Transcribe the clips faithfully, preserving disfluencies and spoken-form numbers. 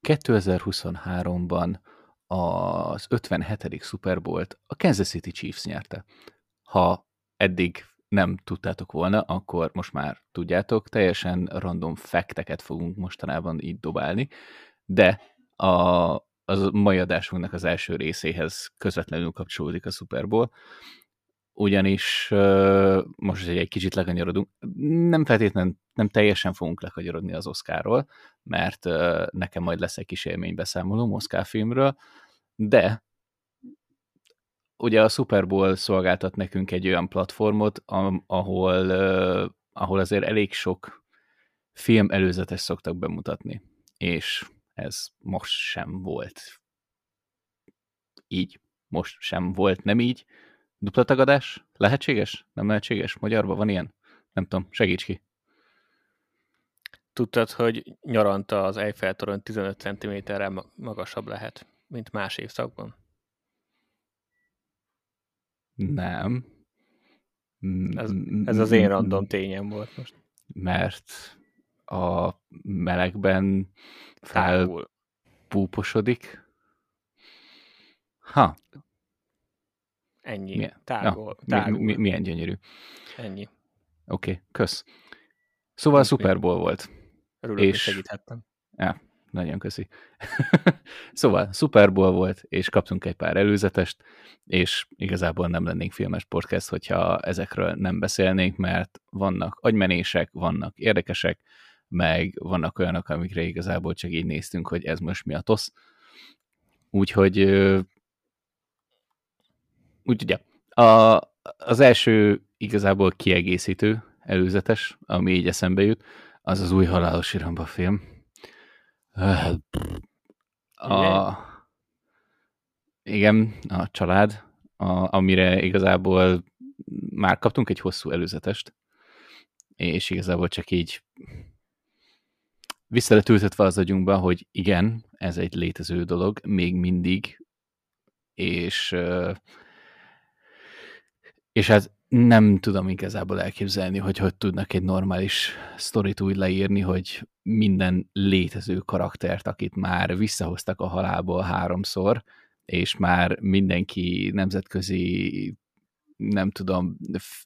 kétezer-huszonháromban az ötvenhetedik Super Bowl-t a Kansas City Chiefs nyerte. Ha eddig nem tudtátok volna, akkor most már tudjátok, teljesen random fakteket fogunk mostanában így dobálni, de a az mai adásunknak az első részéhez közvetlenül kapcsolódik a Super Bowl, ugyanis most egy kicsit lekanyarodunk, nem feltétlenül, nem teljesen fogunk lekanyarodni az Oscarról, mert nekem majd lesz egy kis élménybeszámolóm Oscar filmről, de ugye a Super Bowl szolgáltat nekünk egy olyan platformot, ahol, ahol azért elég sok film előzetes szoktak bemutatni, és ez most sem volt így, most sem volt nem így. Dupla tagadás? Lehetséges? Nem lehetséges? Magyarban van ilyen? Nem tudom, segíts ki. Tudtad, hogy nyaranta az Eiffel-torön tizenöt centiméterrel magasabb lehet, mint más évszakban? Nem. Ez, ez az én random tényem volt most. Mert a melegben felpúposodik. Ha. Ennyi. Milyen, tágol, na, tágol. Mi, mi, milyen gyönyörű. Ennyi. Oké, okay, kösz. Szóval Super Bowl volt. Örülök, és... hogy segíthettem. Ja, nagyon köszi. Szóval Super Bowl volt, és kaptunk egy pár előzetest, és igazából nem lennénk filmes podcast, hogyha ezekről nem beszélnénk, mert vannak agymenések, vannak érdekesek, meg vannak olyanok, amikre igazából csak így néztünk, hogy ez most mi a tosz. Úgyhogy úgy ugye, a, az első igazából kiegészítő, előzetes, ami így eszembe jut, az az új Halálos Iramban film. A, igen, a család, a, amire igazából már kaptunk egy hosszú előzetest, és igazából csak így vissza lett ültetve az agyunkba, hogy igen, ez egy létező dolog, még mindig, és, és hát nem tudom igazából elképzelni, hogy hogy tudnak egy normális sztorit úgy leírni, hogy minden létező karaktert, akit már visszahoztak a halálból háromszor, és már mindenki nemzetközi, nem tudom,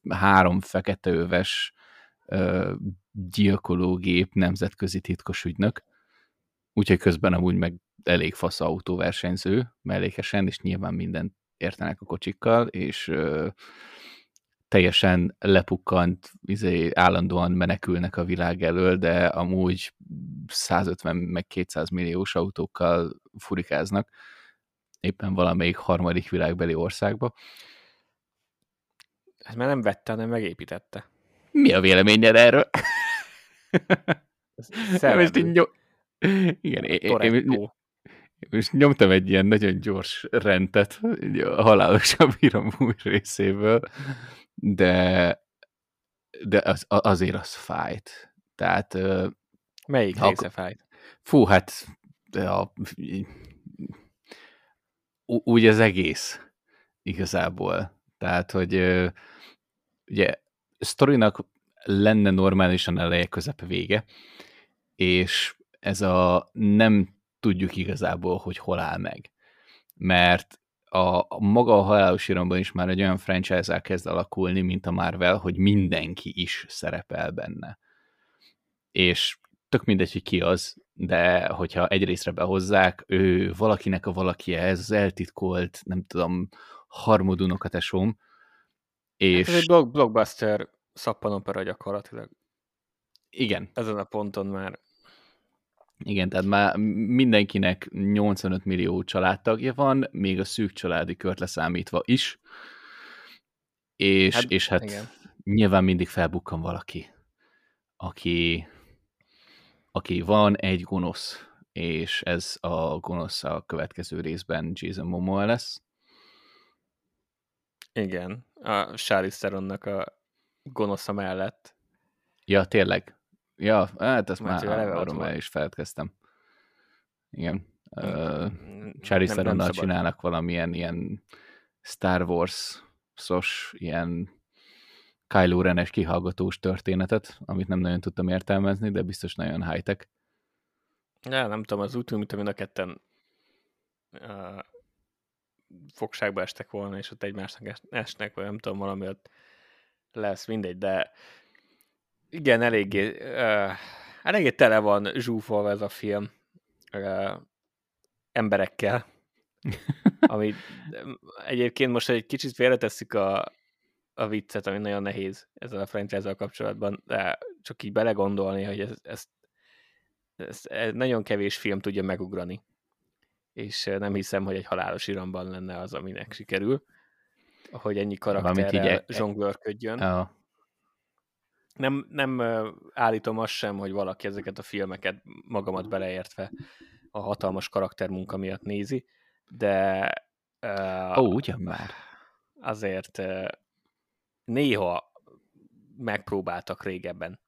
három feketeöves gyilkológép nemzetközi titkos ügynök, úgyhogy közben amúgy meg elég fasz autóversenyző mellékesen, és nyilván mindent értenek a kocsikkal, és ö, teljesen lepukkant, izé, állandóan menekülnek a világ elől, de amúgy százötven meg kétszáz milliós autókkal furikáznak éppen valamelyik harmadik világbeli országba. Ez már nem vette, hanem megépítette. Mi a véleményed erről? Most nyom... Igen, én, én most nyomtam egy ilyen nagyon gyors rendet a Halálosabb Iramban részéből, de, de az, azért az fájt. Tehát, melyik ha, része fájt? Fú, hát a, úgy az egész igazából. Tehát, hogy ugye sztorinak lenne normálisan eleje, közepe, vége, és ez a nem tudjuk igazából, hogy hol áll meg. Mert a, a maga a Halálos Iramban is már egy olyan franchise-el kezd alakulni, mint a Marvel, hogy mindenki is szerepel benne. És tök mindegy, hogy ki az, de hogyha egy részre behozzák, ő valakinek a valaki, ez az eltitkolt, nem tudom, harmadunokatesom, és... Hát ez egy blog, blockbuster szappanopera gyakorlatilag. Igen. Ezen a ponton már. Igen, tehát már mindenkinek nyolcvanöt millió családtagja van, még a szűk családi kört leszámítva is, és hát, és hát igen. Nyilván mindig felbukkan valaki, aki, aki van egy gonosz, és ez a gonosz a következő részben Jason Momoa lesz. Igen, a Charlize Theronnak a gonosza mellett. Ja, tényleg. Ja, hát ezt már arról el is feledkeztem. Igen. Charlize Theronnal csinálnak valamilyen ilyen Star Wars-os ilyen Kylo Ren-es kihallgatós történetet, amit nem nagyon tudtam értelmezni, de biztos nagyon high-tech. Ja, nem tudom, az úgy tűnik, mint amint a ketten uh, fogságba estek volna, és ott egymásnak esnek, vagy nem tudom, valami ott lesz, mindegy, de igen, eléggé, uh, eléggé tele van zsúfolva ez a film uh, emberekkel, ami egyébként most egy kicsit félretesszük a a viccet, ami nagyon nehéz ezzel a franchise-zal kapcsolatban, de csak így belegondolni, hogy ezt ez, ez, ez nagyon kevés film tudja megugrani. És nem hiszem, hogy egy Halálos Iramban lenne az, aminek sikerül, hogy ennyi karakterrel zsonglőrködjön. Oh. Nem, nem állítom azt sem, hogy valaki ezeket a filmeket magamat beleértve a hatalmas karaktermunka miatt nézi, de uh, oh, ugyan már. Azért uh, néha megpróbáltak régebben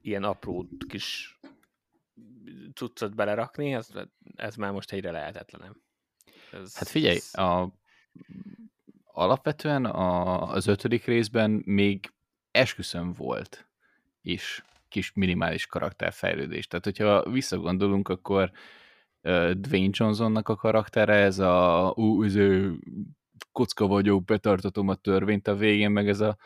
ilyen apró kis cuccot belerakni, ez, ez már most egyre lehetetlenem. Ez, hát figyelj, ez... a, alapvetően a, az ötödik részben még esküszöm volt is kis minimális karakterfejlődés. Tehát, hogyha visszagondolunk, akkor uh, Dwayne Johnsonnak a karaktere, ez a ú, ez ő, kocka vagyok, betartatom a törvényt, a végén meg ez a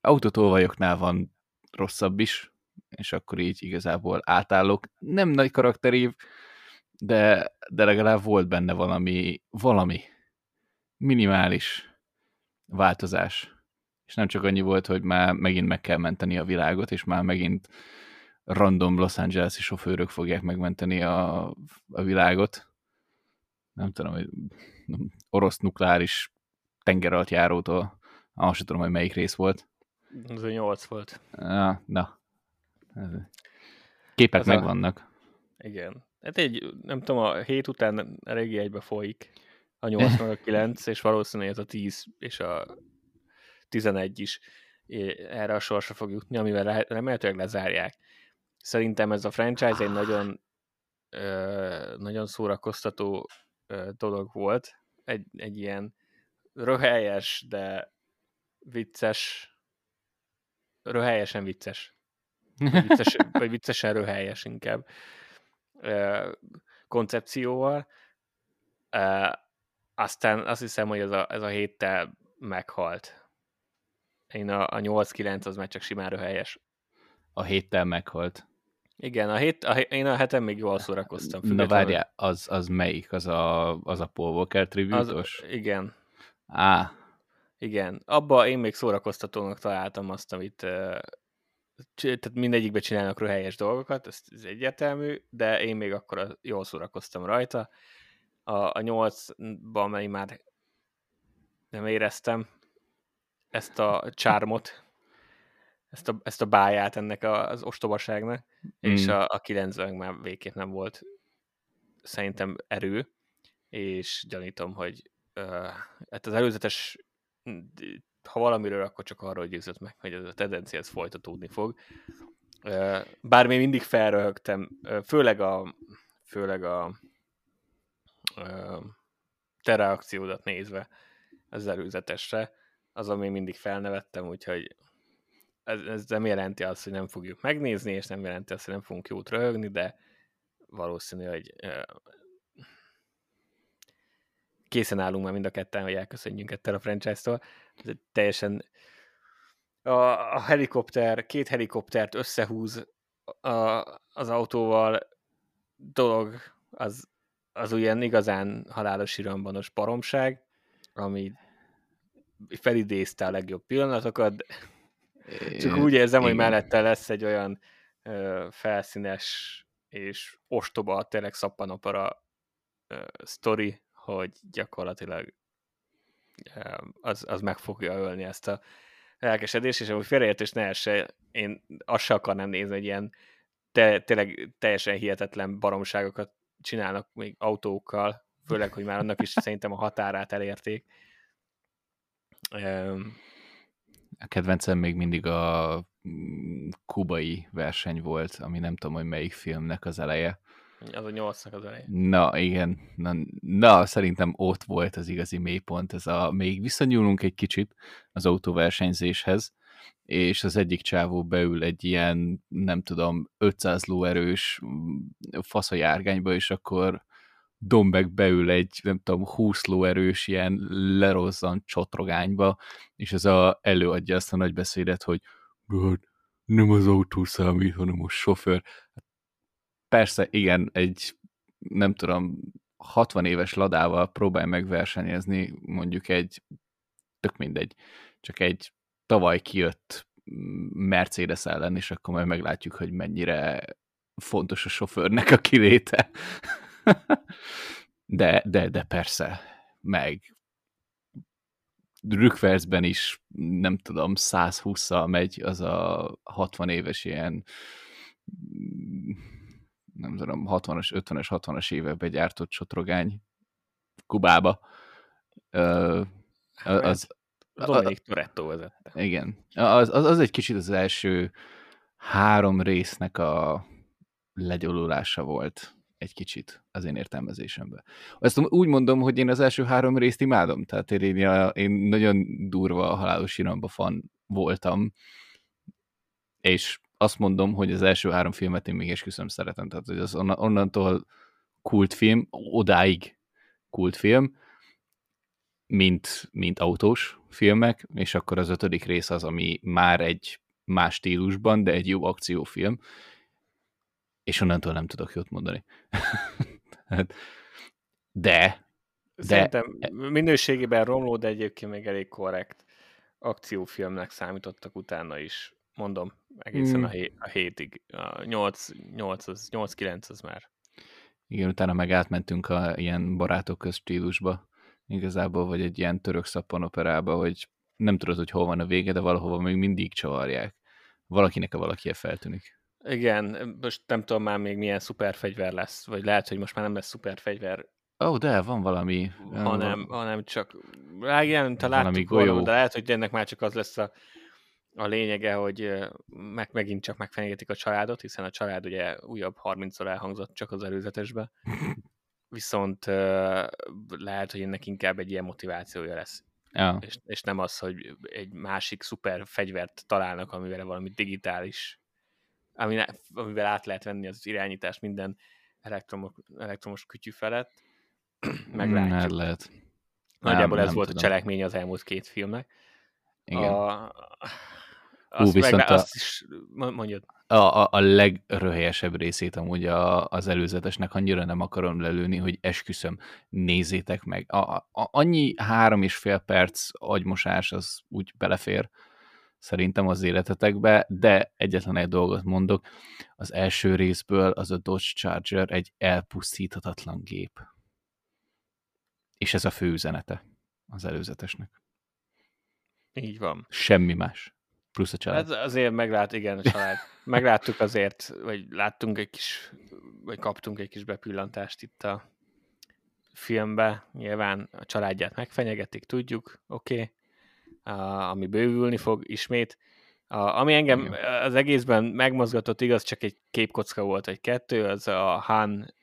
autotolvajoknál van rosszabb is, és akkor így igazából átállok. Nem nagy karakterív, de, de legalább volt benne valami, valami minimális változás. És nem csak annyi volt, hogy már megint meg kell menteni a világot, és már megint random Los Angeles-i sofőrök fogják megmenteni a, a világot. Nem tudom, hogy orosz nukleáris tengeralattjárótól, azt sem tudom, hogy melyik rész volt. Ez a nyolc volt. Na, na. Képek az megvannak. A... Igen. Hát egy, nem tudom, a hét után eléggé egybe folyik. A nyolc meg a kilenc, és valószínűleg ez a tíz és a tizenegy is erre a sorsra fog jutni, amivel remélhetőleg lezárják. Szerintem ez a franchise egy nagyon, ö, nagyon szórakoztató dolog volt, egy, egy ilyen röhelyes, de vicces, röhelyesen vicces, vagy, vicces, vagy viccesen röhelyes inkább koncepcióval. Aztán azt hiszem, hogy ez a, ez a héttel meghalt. Én a, a nyolc-kilenc az már csak simán röhelyes. A héttel meghalt. Igen, a hét, a, én a heten még jól szórakoztam. Na várjál, az, az melyik? Az a, az a Paul Walker tribute-os? Igen. Á. Igen. Abba én még szórakoztatónak találtam azt, amit uh, tehát mindegyikben csinálnak röhelyes dolgokat, ez, ez egyértelmű, de én még akkor jól szórakoztam rajta. A, a nyolcban, amely már nem éreztem ezt a charmot, ezt a, ezt a báját ennek az ostobaságnak, mm. és a, a kilencven már végképp nem volt szerintem erő, és gyanítom, hogy uh, hát az előzetes, ha valamiről, akkor csak arról győzött meg, hogy ez a tendencia ez folytatódni fog. Uh, bár még mindig felröhögtem, uh, főleg a főleg a uh, te reakciódat nézve az előzetesre, azon még mindig felnevettem, úgyhogy Ez, ez nem jelenti azt, hogy nem fogjuk megnézni, és nem jelenti azt, hogy nem fogunk jót röhögni, de valószínű, hogy uh, készen állunk már mind a ketten, hogy elköszönjünk ettől a franchise-tól. Ez teljesen a, a helikopter, két helikoptert összehúz a, az autóval dolog, az, az ugyan igazán halálos irambanos baromság, ami felidézte a legjobb pillanatokat. Csak úgy érzem, igen, hogy mellette lesz egy olyan ö, felszínes és ostoba, tényleg szappanopera ö, sztori, hogy gyakorlatilag ö, az, az meg fogja ölni ezt a lelkesedést, és amúgy félreértés ne esse, én azt se akarnám nézni, hogy ilyen te, tényleg teljesen hihetetlen baromságokat csinálnak még autókkal, főleg, hogy már annak is szerintem a határát elérték. Ö, A kedvencem még mindig a kubai verseny volt, ami nem tudom, hogy melyik filmnek az eleje. Az a nyolcnak az elején. Na, igen. Na, na, szerintem ott volt az igazi mélypont. Ez a, még visszanyúlunk egy kicsit az autóversenyzéshez, és az egyik csávó beül egy ilyen, nem tudom, ötszáz lóerős faszai járgányba, és akkor Dombek beül egy, nem tudom, húsz lóerős ilyen lerozzant csotrogányba, és ez a, előadja azt a nagy beszédet, hogy nem az autó számít, hanem a sofőr. Persze, igen, egy, nem tudom, hatvan éves ladával próbál megversenyezni, mondjuk egy, tök mindegy, csak egy tavaly kijött Mercedes ellen, és akkor majd meglátjuk, hogy mennyire fontos a sofőrnek a kiléte. De, de, de persze, meg rükvercben is, nem tudom, százhússzal megy az a hatvan éves ilyen, nem tudom, hatvanas, ötvenes, hatvanas években gyártott sotrogány Kubába. Ö, az Dominik Toretto vezette. Igen. Az, az, az egy kicsit az első három résznek a legyólulása volt. Egy kicsit az én értelmezésemben. Azt úgy mondom, hogy én az első három részt imádom, tehát én, én nagyon durva a Halálos Iramba fan voltam, és azt mondom, hogy az első három filmet én még esküszöm szeretem, tehát hogy az onnantól kultfilm, odáig kultfilm, mint, mint autós filmek, és akkor az ötödik rész az, ami már egy más stílusban, de egy jó akciófilm, és onnantól nem tudok jót mondani. de, de... Szerintem minőségében romló, de egyébként még elég korrekt akciófilmnek számítottak utána is. Mondom, egészen mm. a, hé- a hétig. A nyolc-kilenc az már. Igen, utána meg átmentünk a ilyen barátok köz stílusba. Igazából, vagy egy ilyen török szappanoperába, hogy nem tudod, hogy hol van a vége, de valahova még mindig csavarják. Valakinek a valakie feltűnik. Igen, most nem tudom már még milyen szuperfegyver lesz, vagy lehet, hogy most már nem lesz szuperfegyver. Ó, oh, de van valami. Hanem, van... hanem csak, igen, te láttuk volna, de lehet, hogy ennek már csak az lesz a, a lényege, hogy meg, megint csak megfenyegetik a családot, hiszen a család ugye újabb harmincszor elhangzott csak az előzetesbe. Viszont lehet, hogy ennek inkább egy ilyen motivációja lesz. Ja. És, és nem az, hogy egy másik szuperfegyvert találnak, amivel valami digitális amivel át lehet venni az irányítást minden elektromos, elektromos kütyű felett. Meglátjuk. Lehet. Nagyjából nem, ez nem volt tudom. A cselekmény az elmúlt két filmnek. Igen. A... Azt, Hú, viszont meg, a... azt is mondjad. A, a, a legröhelyesebb részét amúgy a, az előzetesnek annyira nem akarom lelőni, hogy esküszöm, nézzétek meg. A, a, annyi három és fél perc agymosás az úgy belefér, szerintem az életetekbe, de egyetlen egy dolgot mondok, az első részből az a Dodge Charger egy elpusztíthatatlan gép. És ez a fő üzenete az előzetesnek. Így van. Semmi más. Plusz a család. Ez azért meglát, igen, a család. Megláttuk azért, vagy láttunk egy kis, vagy kaptunk egy kis bepillantást itt a filmbe. Nyilván a családját megfenyegetik, tudjuk, oké. Okay. Uh, ami bővülni fog ismét. Uh, ami engem az egészben megmozgatott, igaz, csak egy képkocka volt, egy kettő, az a Han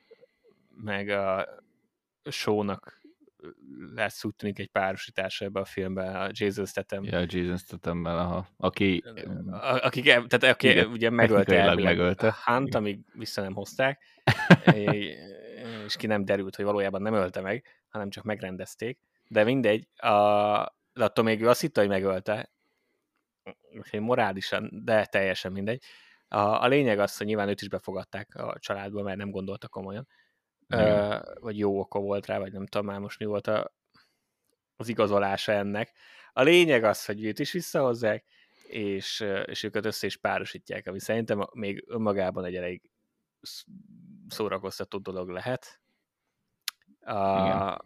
meg a Show-nak lesz úgy tűnik egy párosítása ebbe a filmben, a Jason Statham. Ja, Jason Statham-ben, aha. Aki, a, aki, tehát, aki igen, ugye megölte, megölte. Han-t, amíg vissza nem hozták, és ki nem derült, hogy valójában nem ölte meg, hanem csak megrendezték. De mindegy, a de attól még ő azt hitte, hogy megölte, morálisan, de teljesen mindegy. A, a lényeg az, hogy nyilván őt is befogadták a családba, mert nem gondolta komolyan, Ö, vagy jó oka volt rá, vagy nem tudom már most mi volt a, az igazolása ennek. A lényeg az, hogy őt is visszahozzák, és, és őket össze is párosítják, ami szerintem még önmagában egy elég szórakoztató dolog lehet. A,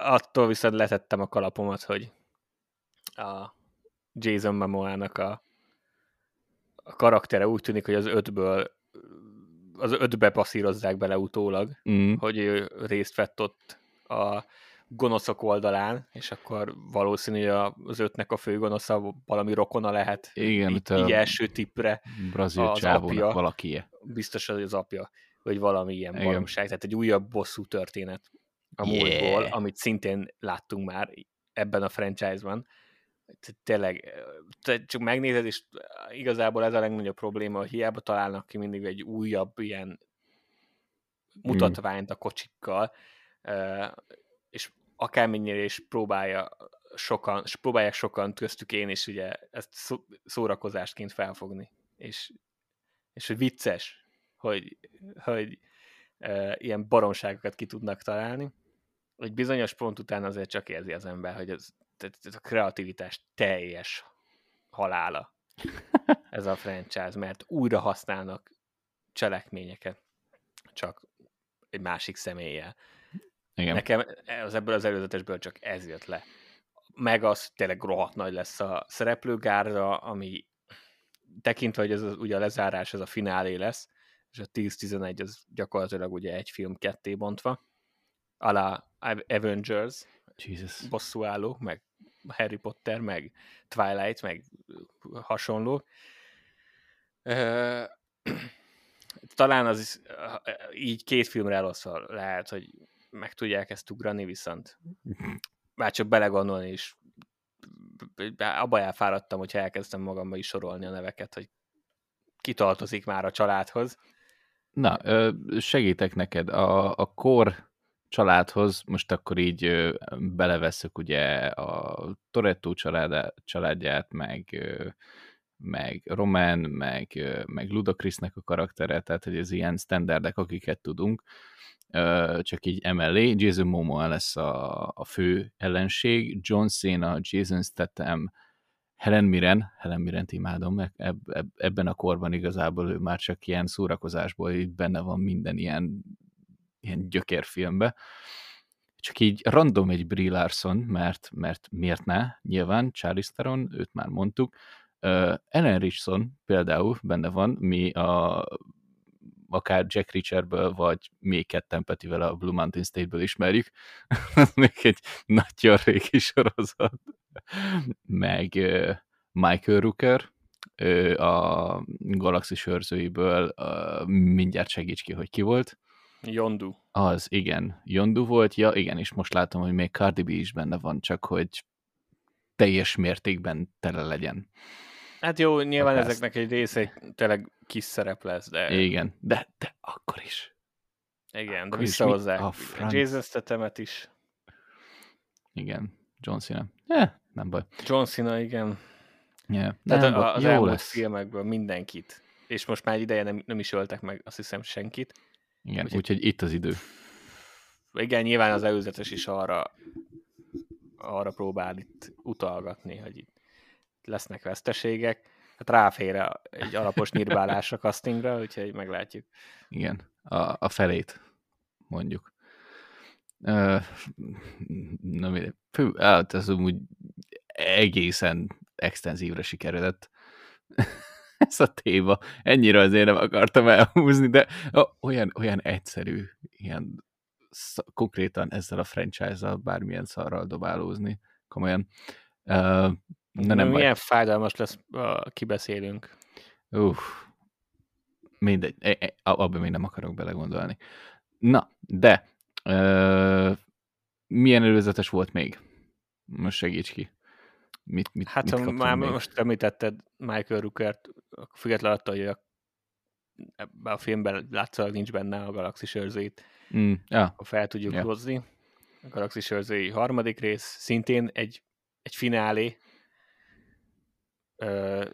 attól viszont letettem a kalapomat, hogy a Jason Momoának a, a karaktere úgy tűnik, hogy az ötből az ötbe passzírozzák bele utólag, mm. hogy ő részt vett ott a gonoszok oldalán, és akkor valószínű, hogy az ötnek a fő gonosza valami rokona lehet. Igen, így, így első tippre. Brazil csávónak valaki. Biztos, hogy az apja. vagy valami ilyen baromság, tehát egy újabb bosszú történet a yeah. múltból, amit szintén láttunk már ebben a franchise-ban. Tényleg, te csak megnézed, és igazából ez a legnagyobb probléma, hogy hiába találnak ki mindig egy újabb ilyen mutatványt a kocsikkal, és akármennyire is próbálja sokan, próbálják sokan, köztük én is ugye ezt szórakozásként felfogni. És, és hogy vicces, hogy, hogy e, ilyen baromságokat ki tudnak találni, hogy bizonyos pont után azért csak érzi az ember, hogy ez, ez a kreativitás teljes halála ez a franchise, mert újra használnak cselekményeket, csak egy másik személlyel. Igen. Nekem az ebből az előzetesből csak ez jött le. Meg az tényleg rohadt nagy lesz a szereplőgárda, ami tekintve, hogy ez az, ugye a lezárás, ez a finálé lesz, és a tíz tizenegy az gyakorlatilag ugye egy film ketté bontva, a la Avengers, Jesus. Bosszúálló, meg Harry Potter, meg Twilight, meg hasonló. Talán az így két filmre eloszol lehet, hogy meg tudják ezt ugrani, viszont már csak belegondolni is, abban elfáradtam, hogyha elkezdtem magamba is sorolni a neveket, hogy ki tartozik már a családhoz. Na, segítek neked. A, a kor családhoz most akkor így beleveszek ugye a Toretto család, családját, meg, meg Roman, meg, meg Ludacrisnek a karaktere, tehát hogy ez ilyen standardek, akiket tudunk. Csak így emellé, Jason Momoa lesz a, a fő ellenség, John Cena, Jason Statham, Helen Mirren, Helen Mirrent imádom, eb, eb, ebben a korban igazából ő már csak ilyen szórakozásból így benne van minden ilyen, ilyen gyökérfilmbe. Csak így random egy Brie Larson, mert, mert miért ne? Nyilván Charlize Theron, őt már mondtuk. Uh, Ellen Richson például benne van, mi a akár Jack Reacherből, vagy még ketten Petivel a Blue Mountain State-ből ismerjük. Az még egy nagyon régi sorozat. Meg uh, Michael Rooker, ő a Galaxis őrzőiből uh, mindjárt segíts ki, hogy ki volt. Yondu. Az, igen. Yondu volt, ja igen, és most látom, hogy még Cardi B is benne van, csak hogy teljes mértékben tele legyen. Hát jó, nyilván hát ezeknek ezt... egy része tényleg kis szerep lesz, de... Igen, de, de akkor is. Igen, akkor de visszahozzák. Jason Stathamet is. Igen, John Cena. Eh, nem baj. John Cena, igen. Yeah, tehát nem a, az elmúlt lesz. Filmekből mindenkit. És most már ideje nem, nem is öltek meg, azt hiszem, senkit. Igen, úgyhogy úgy, itt az idő. Igen, nyilván az előzetes is arra, arra próbál itt utalgatni, hogy itt lesznek veszteségek, hát ráfér egy alapos nyírbálás a castingra, úgyhogy meglátjuk. Igen, a, a felét mondjuk. Ö, na mindegy, hát ez úgy egészen extenzívre sikerült ez a téma. Ennyire azért nem akartam elhúzni, de olyan, olyan egyszerű, ilyen sz- konkrétan ezzel a franchise-al bármilyen szarral dobálózni. Komolyan. Ö, Na, nem milyen vagy. Fájdalmas lesz, a kibeszélünk. Uff, mindegy, abban még nem akarok belegondolni. Na, de ö, milyen előzetes volt még? Most segíts ki. Mit, mit, hát mit ha már még? Most említetted Michael Rookert, függetlenül attól, hogy a, a filmben látszólag nincs benne a Galaxis őrzőit, mm, ja. fel tudjuk ja. hozni. A Galaxis őrzői harmadik rész, szintén egy, egy finálé,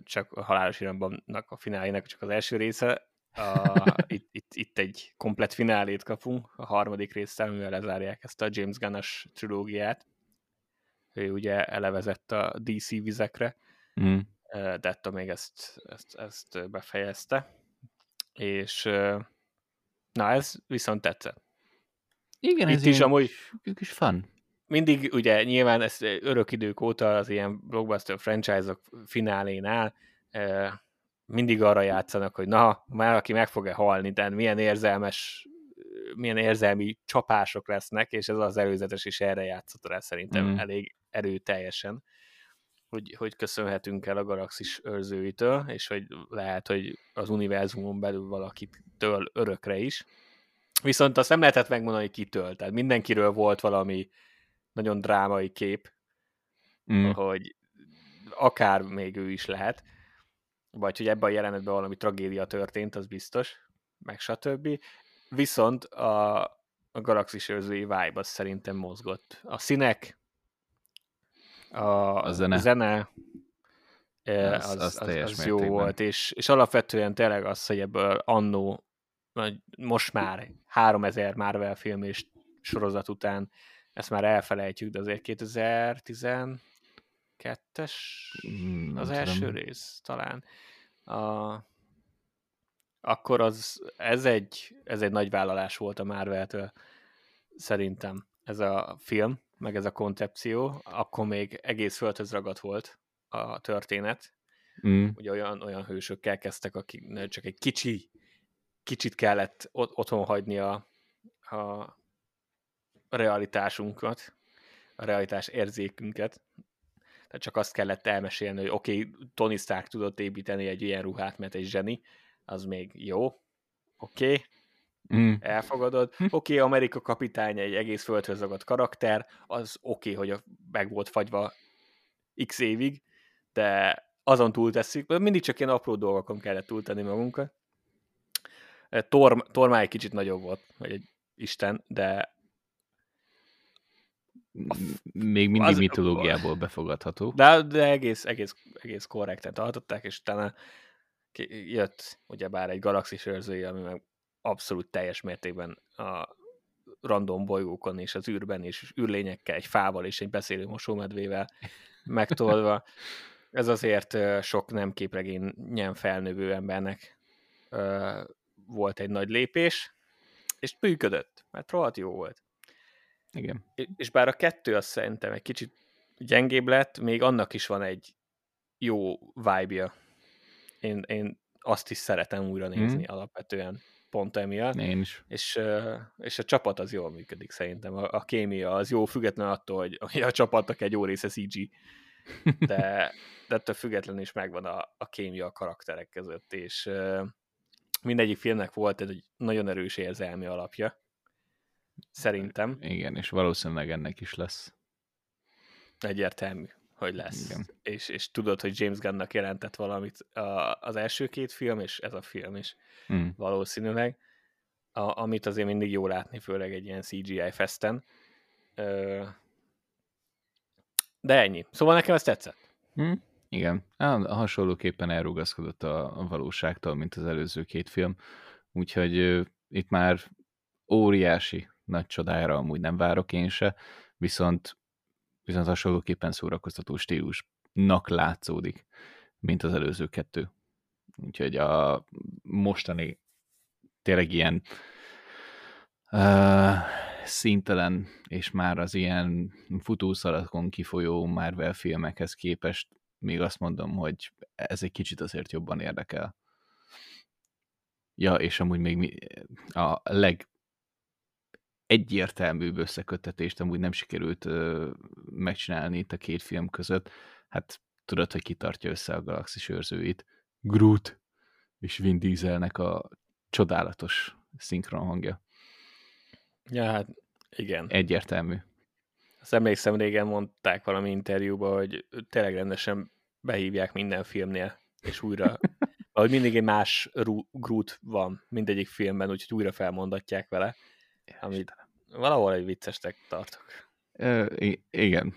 csak a Halálos Irambannak a finálének csak az első része. A, itt, itt, itt egy komplett finálét kapunk, a harmadik résszel, amivel lezárják ezt a James Gunn-as trilógiát. Ő ugye elevezett a dé cé vizekre, mm. de ettől még ezt, ezt, ezt befejezte. És na, ez viszont tetszett. Igen, itt ez is amúgy kis fun. Mindig ugye nyilván ezt örök idők óta az ilyen blockbuster franchise-ok finálénál e, mindig arra játszanak, hogy na, már aki meg fog-e halni, de milyen érzelmes, milyen érzelmi csapások lesznek, és ez az előzetes is erre játszott rá szerintem mm. elég erőteljesen, hogy, hogy köszönhetünk el a Galaxis őrzőitől, és hogy lehet, hogy az univerzumon belül valakitől örökre is, Viszont azt nem lehetett megmondani, kitől. Tehát mindenkiről volt valami nagyon drámai kép, mm. hogy akár még ő is lehet, vagy hogy ebben a jelenetben valami tragédia történt, az biztos, meg stb. Viszont a, a Galaxis őrzői vibe az szerintem mozgott. A színek, a, a zene, zene az, az, az, az, az jó volt, és, és alapvetően tényleg az, hogy ebből annó, most már háromezer Marvel film és sorozat után ezt már elfelejtjük, de azért kétezer-tizenkettes mm, az első tudom. rész talán. A, akkor az, ez egy, ez egy nagy vállalás volt a Marveltől szerintem ez a film, meg ez a koncepció. Akkor még egész földhöz ragadt volt a történet. Mm. Ugye olyan, olyan hősökkel kezdtek, akik csak egy kicsi kicsit kellett otthon hagyni a, a realitásunkat, a realitás érzékünket. Tehát csak azt kellett elmesélni, hogy oké, okay, Tony Stark tudott építeni egy ilyen ruhát, mert egy zseni, az még jó, oké, okay. mm. elfogadod. Oké, okay, Amerika kapitány egy egész földhöz ragadt karakter, az oké, okay, hogy meg volt fagyva x évig, de azon túltesszük, mindig csak ilyen apró dolgokon kellett túltenni magunkat. Tor, Tormály egy kicsit nagyobb volt, vagy egy isten, de a, még mindig az, mitológiából befogadható. De, de egész, egész, egész korrekten tartották, és utána jött ugyebár egy galaxis őrzői, ami meg abszolút teljes mértékben a random bolygókon és az űrben, és űrlényekkel, egy fával és egy beszélő mosómedvével megtolva. Ez azért sok nem képregényen felnövő embernek volt egy nagy lépés, és működött, mert rohadt jó volt. Igen. És bár a kettő az szerintem egy kicsit gyengébb lett, még annak is van egy jó vibe-ja. Én, én azt is szeretem újra nézni mm. alapvetően, pont emiatt. Én is. És, és a csapat az jól működik szerintem. A, a kémia az jó, független attól, hogy a csapatnak egy jó része cé gé. De, de ettől függetlenül is megvan a, a kémia a karakterek között, és mindegyik filmnek volt egy nagyon erős érzelmi alapja. Szerintem. Igen, és valószínűleg ennek is lesz. Egyértelmű, hogy lesz. És, és tudod, hogy James Gunnnak jelentett valamit a, az első két film, és ez a film is mm. valószínűleg. A, amit azért mindig jó látni, főleg egy ilyen cé gé í festen. De ennyi. Szóval nekem ez tetszett. Mm. Igen, hasonlóképpen elrugaszkodott a valóságtól, mint az előző két film, úgyhogy uh, itt már óriási nagy csodára amúgy nem várok én se, viszont, viszont hasonlóképpen szórakoztató stílusnak látszódik, mint az előző kettő. Úgyhogy a mostani tényleg ilyen uh, színtelen, és már az ilyen futószaladkon kifolyó Marvel filmekhez képest még azt mondom, hogy ez egy kicsit azért jobban érdekel. Ja, és amúgy még mi, a legegyértelműbb összeköttetést amúgy nem sikerült ö, megcsinálni itt a két film között. Hát tudod, hogy kitartja össze a Galaxis őrzőit. Groot és Vin Dieselnek a csodálatos szinkron hangja. Ja, hát igen. Egyértelmű. Azt emlékszem, régen mondták valami interjúban, hogy tényleg rendesen behívják minden filmnél, és újra, ahogy mindig egy más rú, Groot van mindegyik filmben, úgyhogy újra felmondatják vele, amit valahol egy viccesnek tartok. Ö, i- igen.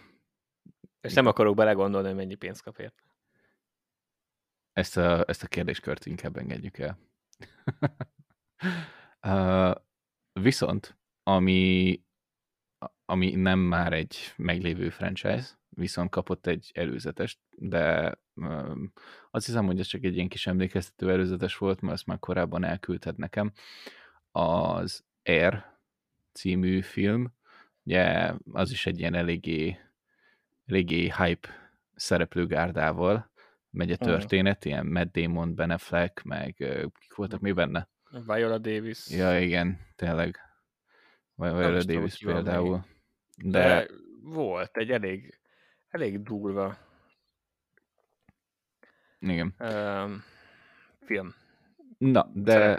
És nem akarok belegondolni, hogy mennyi pénzt kap érte. Ezt a, ezt a kérdéskört inkább engedjük el. uh, viszont, ami ami nem már egy meglévő franchise, viszont kapott egy előzetest, de um, azt hiszem, hogy ez csak egy ilyen kis emlékeztető előzetes volt, mert azt már korábban elküldted nekem. Az Air című film, ugye az is egy ilyen eléggé, eléggé hype szereplőgárdával megy a történet, mm. ilyen Matt Damon, Ben Affleck, meg kik voltak mi benne? Viola Davis. Ja, igen, tényleg. Vagy Viola Davis például. De... de volt egy elég, elég durva igen. Uh, film. Na, de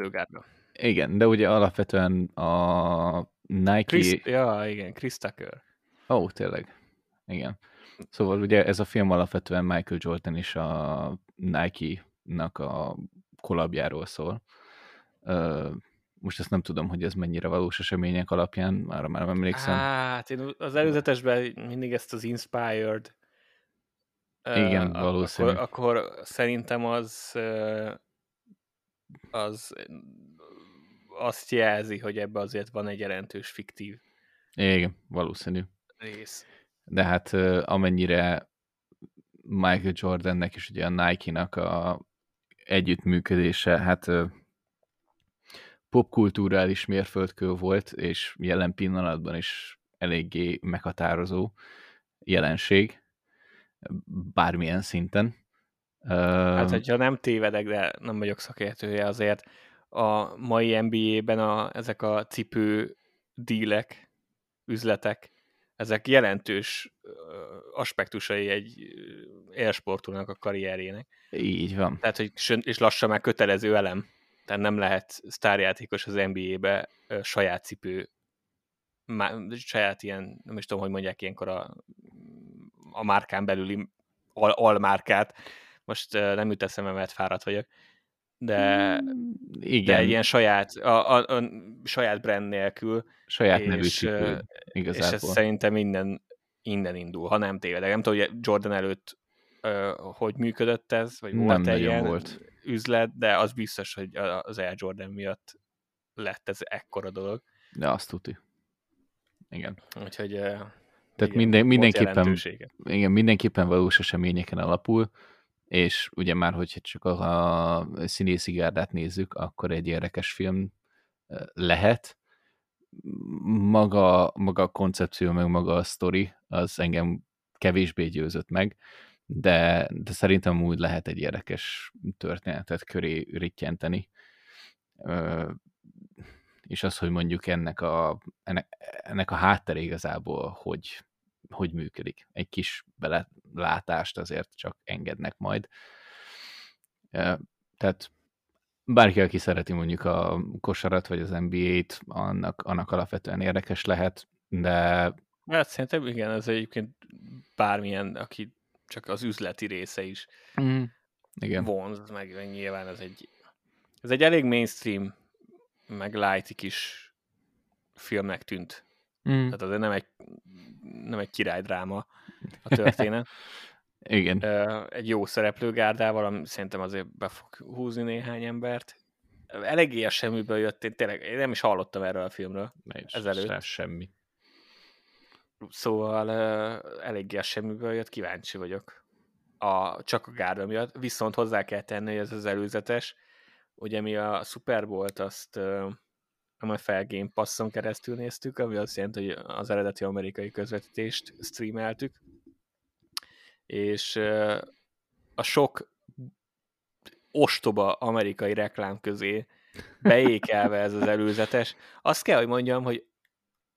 Igen, de ugye alapvetően a Nike... Chris, ja, igen, Chris Tucker. Ó, oh, tényleg. Igen. Szóval ugye ez a film alapvetően Michael Jordan és a Nike-nak a kollabjáról szól. Most ezt nem tudom, hogy ez mennyire valós események alapján, arra már nem emlékszem. Hát, én az előzetesben mindig ezt az Inspired... Igen, uh, valószínű. Akkor, akkor szerintem az... az azt jelzi, hogy ebbe azért van egy jelentős fiktív. Igen, valószínű. Rész. De hát amennyire Michael Jordannek és ugye a Nike-nak a együttműködése, hát popkulturális mérföldkő volt, és jelen pillanatban is eléggé meghatározó jelenség, bármilyen szinten. Hát, hogyha nem tévedek, de nem vagyok szakértője, azért a mai en bé á-ben a, ezek a cipő dílek, üzletek, ezek jelentős aspektusai egy élsportúnak a karrierjének. Így van. Tehát, hogy és lassan már kötelező elem. Tehát nem lehet sztárjátékos az en bé á-be saját cipő, má, saját ilyen, nem is tudom, hogy mondják ilyenkor a, a márkán belüli al, almárkát. Most nem jut eszembe, mert fáradt vagyok. De, igen. De ilyen saját, a, a, a saját brand nélkül. Saját nevű cipő, igazából. És ez szerintem innen, innen indul, ha nem tévedek. Nem tudom, hogy Jordan előtt hogy működött ez, vagy volt egy ilyen volt. Üzlet, de az biztos, hogy az Air Jordan miatt lett ez ekkora dolog. De azt tuti. Igen. Úgyhogy tehát igen, minden, mindenképpen, igen, mindenképpen valós eseményeken alapul. És ugye már, hogyha csak a színészi gárdát nézzük, akkor egy érdekes film lehet. Maga, maga a koncepció, meg maga a sztori, az engem kevésbé győzött meg, de, de szerintem úgy lehet egy érdekes történetet köré rittyenteni. És az, hogy mondjuk ennek a, ennek, ennek a háttere igazából, hogy... hogy működik. Egy kis belelátást azért csak engednek majd. Tehát bárki, aki szereti mondjuk a kosarat, vagy az en bé á-t, annak, annak alapvetően érdekes lehet, de... Hát szerintem igen, ez egyébként bármilyen, aki csak az üzleti része is mm, igen. vonz, meg nyilván ez egy, ez egy elég mainstream, meg light kis filmnek tűnt. Mm. Tehát azért nem egy, nem egy királydráma a történet. Igen. Egy jó szereplőgárdával, ami szerintem azért be fog húzni néhány embert. Eléggé a semmiből jött, én tényleg én nem is hallottam erről a filmről ezelőtt. Semmi. Szóval eléggé a semmiből jött, kíváncsi vagyok. A, csak a gárda miatt. Viszont hozzá kell tenni, hogy ez az előzetes. Ugye mi a Super Bowl-t azt... a Fair Game Passon keresztül néztük, ami azt jelenti, hogy az eredeti amerikai közvetítést streameltük, és a sok ostoba amerikai reklám közé beékelve ez az előzetes. Azt kell, hogy mondjam, hogy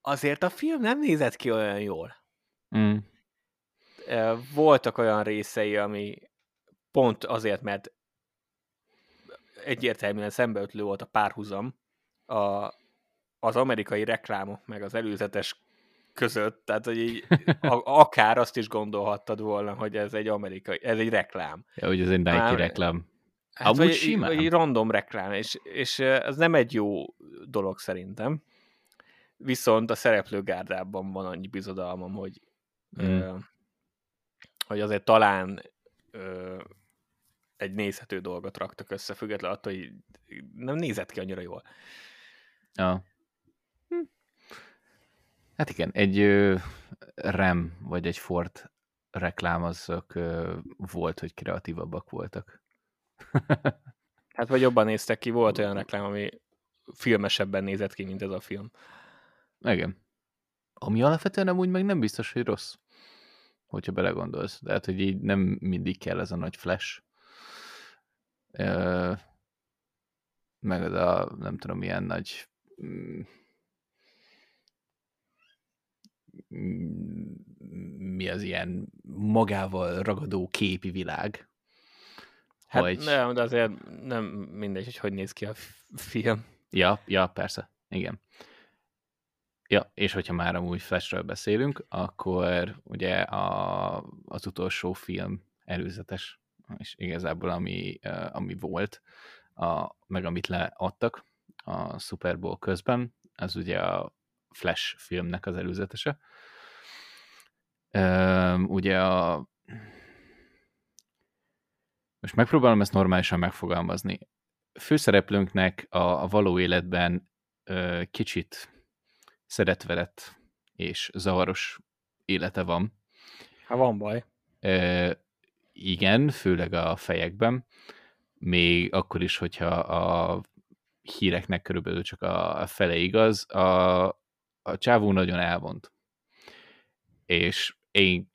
azért a film nem nézett ki olyan jól. Mm. Voltak olyan részei, ami pont azért, mert egyértelműen szembeötlő volt a párhuzam, A, az amerikai reklámok meg az előzetes között, tehát hogy így, a, akár azt is gondolhattad volna, hogy ez egy amerikai, ez egy reklám. Ja, hogy ez egy Nike Már, reklám. Hát, Amúgy vagy, simán. Vagy egy random reklám, és, és ez nem egy jó dolog szerintem. Viszont a szereplőgárdában van annyi bizodalmam, hogy, mm. ö, hogy azért talán ö, egy nézhető dolgot raktak össze, függetlenül attól, hogy nem nézett ki annyira jól. Ja. Hm. Hát igen, egy ö, RAM vagy egy Ford reklám azok ö, volt, hogy kreatívabbak voltak. Hát vagy jobban néztek ki, volt olyan reklám, ami filmesebben nézett ki, mint ez a film. Igen. Ami alapvetően amúgy meg nem biztos, hogy rossz, hogyha belegondolsz. Tehát, hogy így nem mindig kell ez a nagy flash. Ö, meg az a, nem tudom, ilyen nagy mm, mi az ilyen magával ragadó képi világ. Hát hogy... nem, de azért nem mindegy, hogy hogy néz ki a film. Ja, ja, persze, igen. Ja, és hogyha már amúgy Flashről beszélünk, akkor ugye a, az utolsó film előzetes, és igazából ami, ami volt, a, meg amit leadtak a Super Bowl közben, az ugye a Flash filmnek az előzetese. Üm, ugye a... Most megpróbálom ezt normálisan megfogalmazni. Főszereplőnknek a, a való életben ö, kicsit szeretvelett és zavaros élete van. Hát van baj. Ö, igen, főleg a fejekben. Még akkor is, hogyha a híreknek körülbelül csak a, a fele igaz, a, a csávó nagyon elvont. És én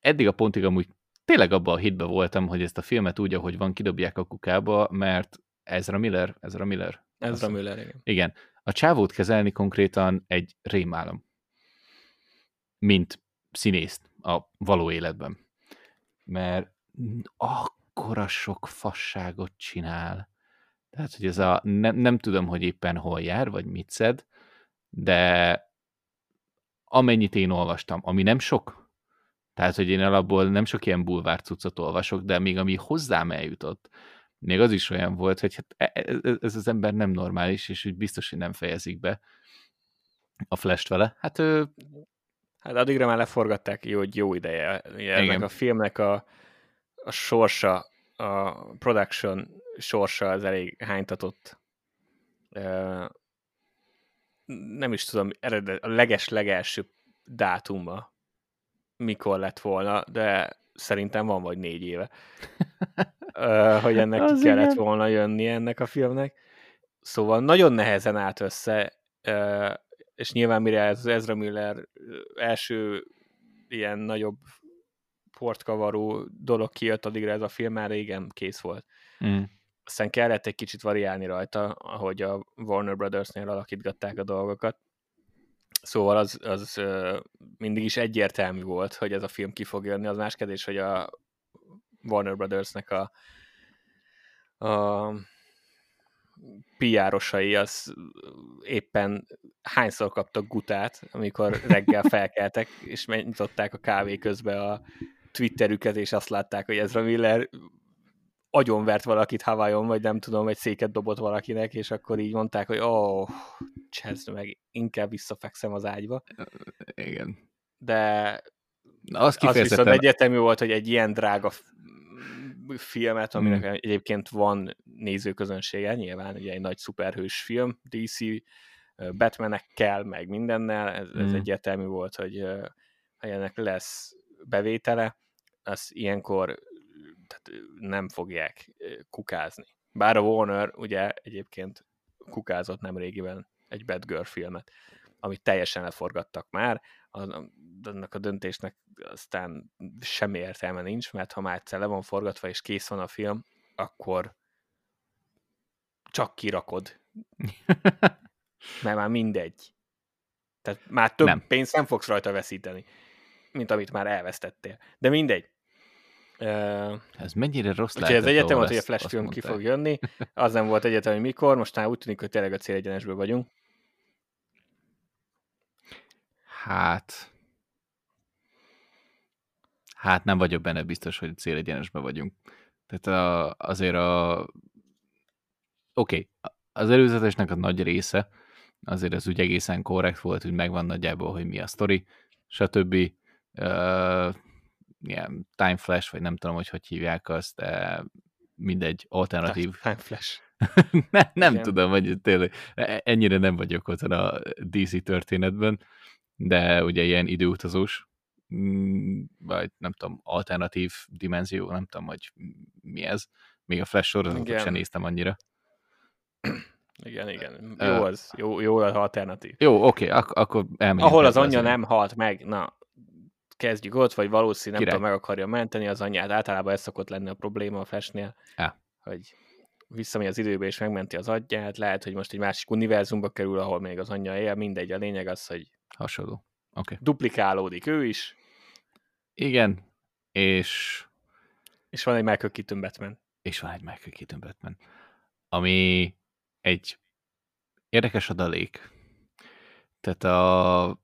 eddig a pontig amúgy tényleg abban a hitben voltam, hogy ezt a filmet úgy, ahogy van, kidobják a kukába, mert Ezra Miller, Ezra Miller. Ezra Miller, igen. Igen. A csávót kezelni konkrétan egy rémálom. Mint színészt a való életben. Mert akkora sok fasságot csinál. Tehát, hogy ez a... Nem, nem tudom, hogy éppen hol jár, vagy mit szed, de amennyit én olvastam, ami nem sok, tehát, hogy én alapból nem sok ilyen bulvár cuccot olvasok, de még ami hozzám eljutott, még az is olyan volt, hogy hát ez, ez az ember nem normális, és úgy biztos, hogy nem fejezik be a Flash-t vele. Hát ő... Hát addigra már leforgatták, jó, hogy jó ideje. Ennek a filmnek a, a sorsa, a production sorsa az elég hánytatott. Nem is tudom, eredet, a leges-legelső dátuma mikor lett volna, de szerintem van vagy négy éve, hogy ennek az kellett igen. volna jönni ennek a filmnek. Szóval nagyon nehezen állt össze, és nyilván mire ez Ezra Miller első ilyen nagyobb portkavaró dolog kijött, addigra ez a film már régen kész volt. Mm. Aztán kellett egy kicsit variálni rajta, ahogy a Warner Brothersnél alakítgatták a dolgokat. Szóval az, az mindig is egyértelmű volt, hogy ez a film ki fog jönni. Az más kérdés, hogy a Warner Brothersnek a, a pé er-osai az éppen hányszor kaptak gutát, amikor reggel felkeltek, és megnyitották a kávé közben a Twitterüket, és azt látták, hogy Ezra Miller agyonvert valakit Hawaiion, vagy nem tudom, egy széket dobott valakinek, és akkor így mondták, hogy ó, oh, cseszd meg, inkább visszafekszem az ágyba. Igen. De az, az viszont egyetemű volt, hogy egy ilyen drága filmet, aminek mm. egyébként van nézőközönsége, nyilván ugye egy nagy szuperhős film, dé cé, Batmanekkel, meg mindennel, ez, mm. ez egyetemű volt, hogy ennek lesz bevétele, az ilyenkor tehát nem fogják kukázni. Bár a Warner ugye egyébként kukázott nemrégiben egy Batgirl filmet, amit teljesen leforgattak már, annak a döntésnek aztán semmi értelme nincs, mert ha már egyszer le van forgatva és kész van a film, akkor csak kirakod. Mert már mindegy. Tehát már több nem. pénzt nem fogsz rajta veszíteni, mint amit már elvesztettél. De mindegy. Uh, ez mennyire rossz lehet. Ez egyetem volt, hogy a Flash film ki fog jönni, az nem volt egyetem, hogy mikor, most már úgy tűnik, hogy tényleg a célegyenesből vagyunk. Hát... Hát nem vagyok benne biztos, hogy célegyenesben vagyunk. Tehát a, azért a... Oké, okay, az előzetesnek a nagy része, azért az úgy egészen korrekt volt, hogy megvan nagyjából, hogy mi a sztori, stb. Uh, ilyen time flash, vagy nem tudom, hogy hogy hívják azt, de mindegy, alternatív. Time flash. nem nem tudom, hogy tényleg, ennyire nem vagyok otthon a dé cé történetben, de ugye ilyen időutazós, vagy nem tudom, alternatív dimenzió, nem tudom, hogy mi ez. Még a Flash sorozatot sem néztem annyira. Igen, igen. Jó az, jó, jó az alternatív. Jó, oké, okay, ak- akkor elmegyünk. Ahol az anyja nem halt meg, na, kezdjük ott, vagy valószínűleg nem tudom, meg akarja menteni az anyját. Általában ez szokott lenni a probléma a Flashnél, ja. hogy visszamegy az időbe és megmenti az anyját. Lehet, hogy most egy másik univerzumba kerül, ahol még az anyja él. Mindegy, a lényeg az, hogy hasonló. Okay. Duplikálódik ő is. Igen, és... És van egy Michael Keaton Batman. És van egy Michael Keaton Batman. Ami egy Érdekes adalék. Tehát a...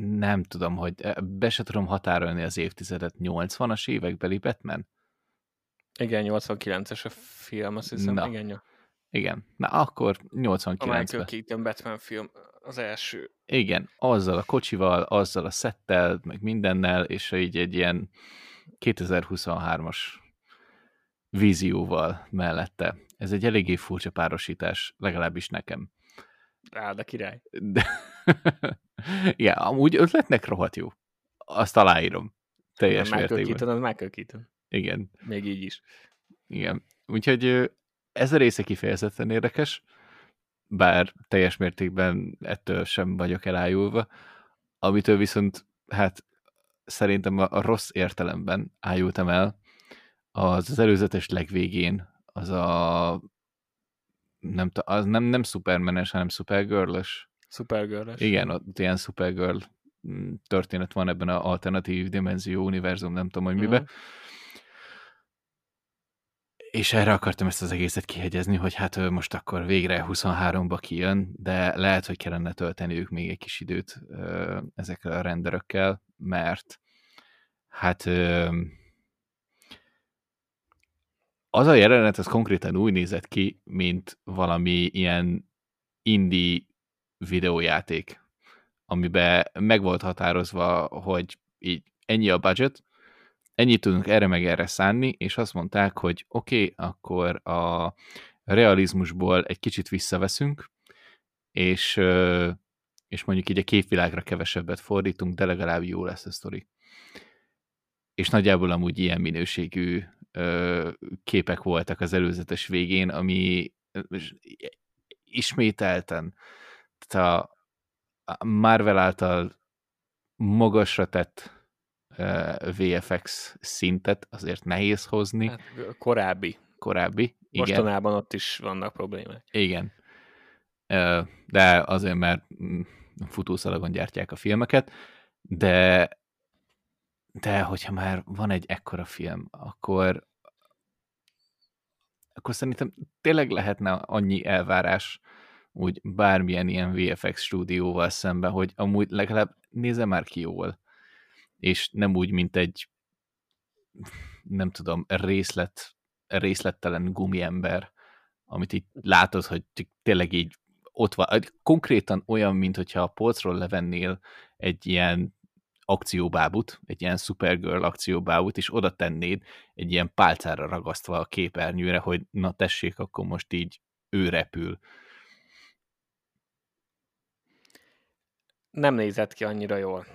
nem tudom, hogy be se tudom határolni az évtizedet, nyolcvanas évekbeli Batman? Igen, nyolcvankilences a film, azt hiszem. Na. Igen, igen. Na, akkor nyolcvankilencben. A Michael Keaton Batman film, az első. Igen, azzal a kocsival, azzal a szettel, meg mindennel, és így egy ilyen kétezer-huszonhármas vízióval mellette. Ez egy eléggé furcsa párosítás, legalábbis nekem. Á, de király. De... igen, amúgy ötletnek rohadt jó. Azt aláírom. Teljes mértékben. Az Michael Keaton. Igen. Még így is. Igen. Úgyhogy ez a része kifejezetten érdekes, bár teljes mértékben ettől sem vagyok elájulva, amitől viszont hát szerintem a rossz értelemben ájultam el, az, az előzetes legvégén az a nem, az nem, nem Superman-es, hanem Supergirl-ös. Supergirl-ös. Igen, ott ilyen Supergirl történet van ebben az alternatív dimenzió univerzum, nem tudom, hogy mibe. Uh-huh. És erre akartam ezt az egészet kihegyezni, hogy hát ő most akkor végre huszonháromba kijön, de lehet, hogy kellene tölteniük még egy kis időt ö, ezekkel a renderökkel, mert hát ö, az a jelenet, az konkrétan úgy nézett ki, mint valami ilyen indie videójáték, amiben meg volt határozva, hogy így ennyi a budget, ennyit tudunk erre meg erre szánni, és azt mondták, hogy oké, okay, akkor a realizmusból egy kicsit visszaveszünk, és, és mondjuk így a képvilágra kevesebbet fordítunk, de legalább jó lesz a sztori. És nagyjából amúgy ilyen minőségű képek voltak az előzetes végén, ami ismételten a Marvel által magasra tett vé ef iksz szintet azért nehéz hozni. Hát, korábbi. Korábbi, igen. Mostanában ott is vannak problémák. Igen. De azért már futószalagon gyártják a filmeket, de de hogyha már van egy ekkora film, akkor akkor szerintem tényleg lehetne annyi elvárás úgy bármilyen ilyen vé ef iksz stúdióval szemben, hogy amúgy legalább nézze már ki jól. És nem úgy, mint egy nem tudom, részlet, részlettelen gumiember, amit így látod, hogy tényleg így ott van. Konkrétan olyan, mint hogyha a polcról levennél egy ilyen akcióbábut, egy ilyen Supergirl akcióbábut, és oda tennéd egy ilyen pálcára ragasztva a képernyőre, hogy na tessék, akkor most így ő repül. Nem nézett ki annyira jól.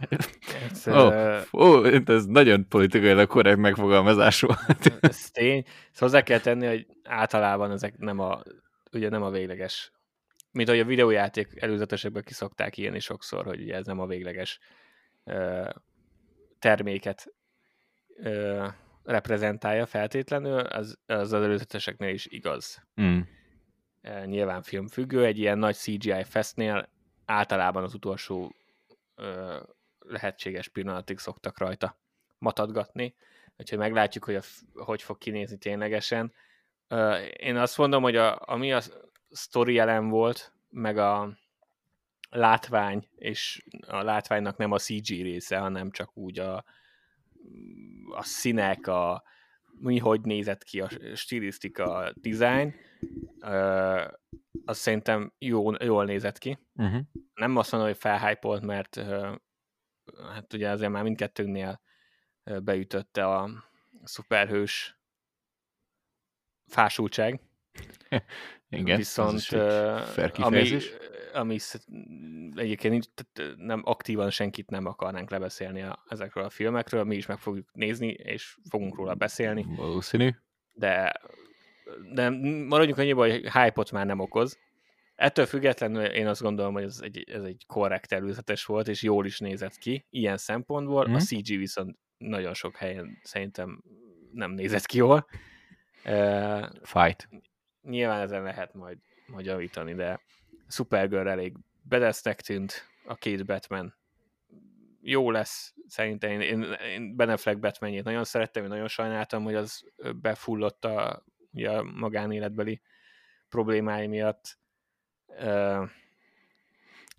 Ez, oh, uh, oh, ez nagyon politikailag korrekt megfogalmazás volt. Ez tény. Szóval hozzá kell tenni, hogy általában ezek nem a, ugye nem a végleges. Mint ahogy a videójáték előzetesekből kiszokták írni sokszor, hogy ugye ez nem a végleges uh, terméket uh, reprezentálja feltétlenül, az az, az előzeteseknél is igaz. Mm. Uh, nyilván filmfüggő, egy ilyen nagy cé gé í festnél általában az utolsó ö, lehetséges pillanatig szoktak rajta matadgatni, úgyhogy meglátjuk, hogy a, hogy fog kinézni ténylegesen. Ö, én azt mondom, hogy a, ami a sztori elem volt, meg a látvány, és a látványnak nem a cé gé része, hanem csak úgy a, a színek, a mi hogy nézett ki, a stilisztika, a design, ö, az szerintem jó, jól nézett ki. Uh-huh. Nem azt mondom, hogy felhypolt, mert hát ugye azért már mindkettőnknél beütötte a szuperhős fásultság. Igen, viszont ami, ami egyébként nem aktívan senkit nem akarnánk lebeszélni a, ezekről a filmekről, mi is meg fogjuk nézni, és fogunk róla beszélni. Valószínű. De de maradjunk annyiban, hogy hype-ot már nem okoz. Ettől függetlenül én azt gondolom, hogy ez egy, ez egy korrekt előzetes volt, és jól is nézett ki ilyen szempontból. Mm. A cé gé viszont nagyon sok helyen szerintem nem nézett ki jól. Fight. Nyilván ezen lehet majd, majd javítani, de Supergirl elég bedesznek tűnt, a két Batman jó lesz, szerintem én, én, én Ben Affleck Batmanjét nagyon szerettem, én nagyon sajnáltam, hogy az befullott a ugye a magánéletbeli problémái miatt, Uh,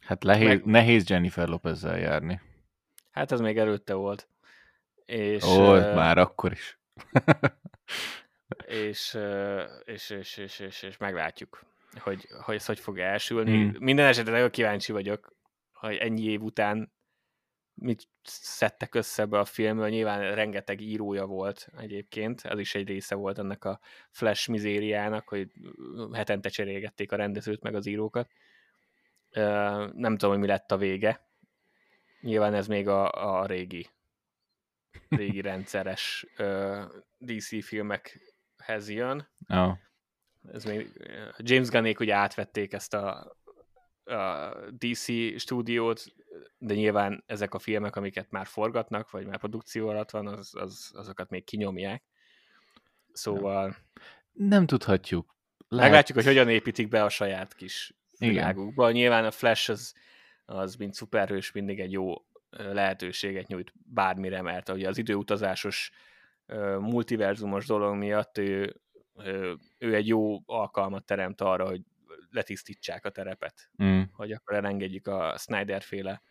hát lehéz, meg... nehéz Jennifer Lopezzel járni. Hát ez még előtte volt. És, Ó, uh, már akkor is. és, uh, és, és, és, és, és meglátjuk, hogy, hogy ez hogy fog elsülni. Hmm. Minden esetre nagyon kíváncsi vagyok, hogy ennyi év után mit szedtek össze ebbe a filmből. Nyilván rengeteg írója volt egyébként, ez is egy része volt ennek a Flash mizériának, hogy hetente cserélgették a rendezőt meg az írókat. Nem tudom, hogy mi lett a vége. Nyilván ez még a, a régi, régi rendszeres dé cé filmekhez jön. Oh. Ez még, James Gunnék ugye átvették ezt a a dé cé stúdiót, de nyilván ezek a filmek, amiket már forgatnak, vagy már produkció alatt van, az, az, azokat még kinyomják. Szóval... Nem tudhatjuk. Lehet... Meglátjuk, hogy hogyan építik be a saját kis világukba. Nyilván a Flash az, az mint szuperhős mindig egy jó lehetőséget nyújt bármire, mert ugye az időutazásos multiverzumos dolog miatt ő, ő egy jó alkalmat teremt arra, hogy letisztítsák a terepet, mm. hogy akkor elengedjük a Snyder-féle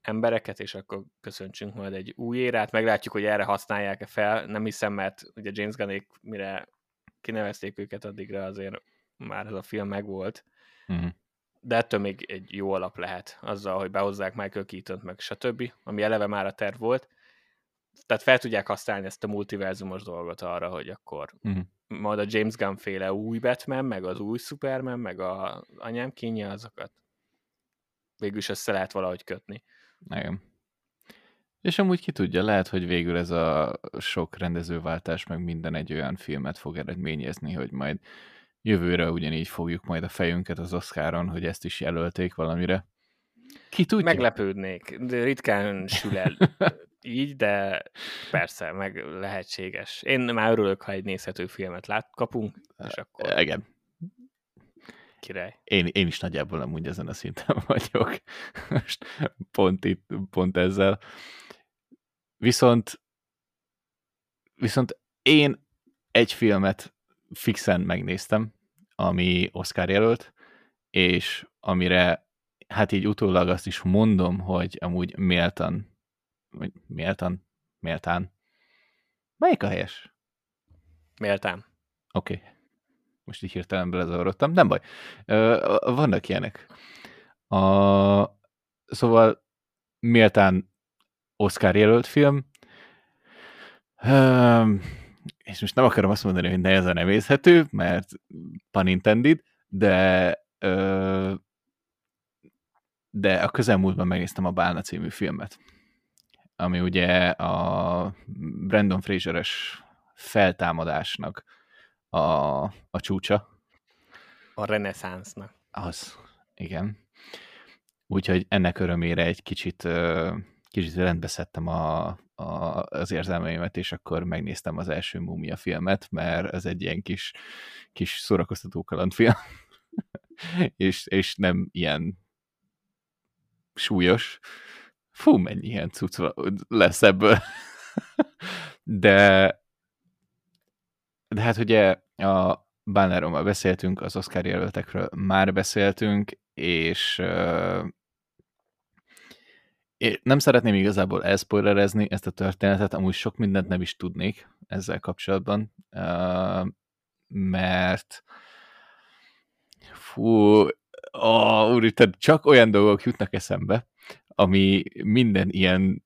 embereket, és akkor köszöntsünk majd egy új érát, meglátjuk, hogy erre használják-e fel, nem hiszem, mert ugye James Gunnék, mire kinevezték őket addigra, azért már ez a film megvolt, mm. de ettől még egy jó alap lehet, azzal, hogy behozzák Michael Keatont, meg stb., ami eleve már a terv volt, tehát fel tudják használni ezt a multiverzumos dolgot arra, hogy akkor mm. majd a James Gunn féle új Batman, meg az új Superman, meg a anyám kínja, azokat végülis össze lehet valahogy kötni. Igen. És amúgy ki tudja, lehet, hogy végül ez a sok rendezőváltás, meg minden egy olyan filmet fog eredményezni, hogy majd jövőre ugyanígy fogjuk majd a fejünket az Oscaron, hogy ezt is jelölték valamire. Ki tudja? Meglepődnék, de ritkán sül el. Így, de persze, meg lehetséges. Én már örülök, ha egy nézhető filmet lát, kapunk, és akkor... Igen. Király. Én, én is nagyjából amúgy ezen a szinten vagyok. Most pont itt, pont ezzel. Viszont viszont én egy filmet fixen megnéztem, ami Oscar jelölt, és amire, hát így utólag azt is mondom, hogy amúgy méltan Méltán? Méltán? Melyik a helyes? Méltán. Oké. Okay. Most így hirtelen belezavarodtam. Nem baj. Vannak ilyenek. A... Szóval méltán Oscar jelölt film. És most nem akarom azt mondani, hogy nehezen emészhető, mert pun intended, de de a közelmúltban megnéztem a Bálna című filmet, ami ugye a Brendan Fraser-es feltámadásnak a, a csúcsa. A reneszánsznak. Az, igen. Úgyhogy ennek örömére egy kicsit, kicsit rendbeszedtem a, a, az érzelmeimet, és akkor megnéztem az első Múmia filmet, mert ez egy ilyen kis, kis szórakoztató kalandfilm, és, és nem ilyen súlyos. Fú, mennyi ilyen cucc lesz ebből. de, de hát ugye a Bannerommal beszéltünk, az Oscar jelöltekről már beszéltünk, és euh, nem szeretném igazából elszpoilerezni ezt a történetet, amúgy sok mindent nem is tudnék ezzel kapcsolatban, euh, mert fú, ó, úr, tehát csak olyan dolgok jutnak eszembe, ami minden ilyen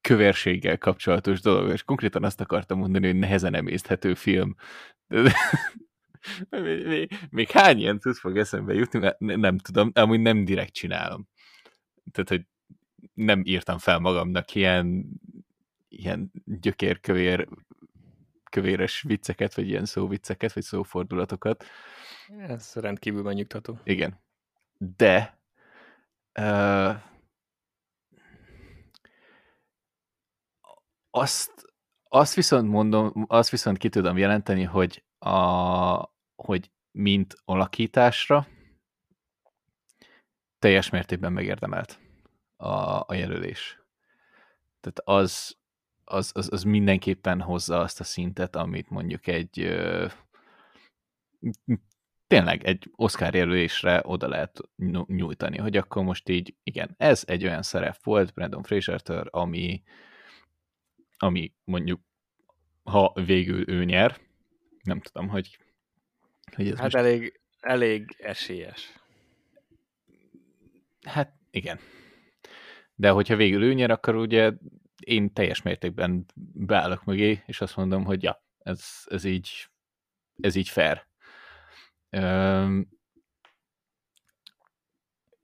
kövérséggel kapcsolatos dolog, és konkrétan azt akartam mondani, hogy nehezen emészthető film. még, még, még hány ilyen tud fog eszembe jutni, mert nem tudom, amúgy nem direkt csinálom. Tehát, hogy nem írtam fel magamnak ilyen, ilyen gyökérkövér kövéres vicceket, vagy ilyen szóvicceket, vagy szófordulatokat. Ez rendkívül megnyugtató. Igen. De Uh, azt, azt viszont mondom, azt viszont ki tudom jelenteni, hogy, a, hogy mint alakításra teljes mértékben megérdemelt a, a jelölés. Tehát az, az, az, az mindenképpen hozza azt a szintet, amit mondjuk egy uh, tényleg egy Oscar jelölésre oda lehet nyújtani, hogy akkor most így, igen, ez egy olyan szerep volt Brendan Frasertől, ami, ami mondjuk, ha végül ő nyer, nem tudom, hogy, hogy ez hát most... elég, elég esélyes. Hát igen. De hogyha végül ő nyer, akkor ugye én teljes mértékben beállok mögé, és azt mondom, hogy ja, ez, ez így ez így fair. Üm,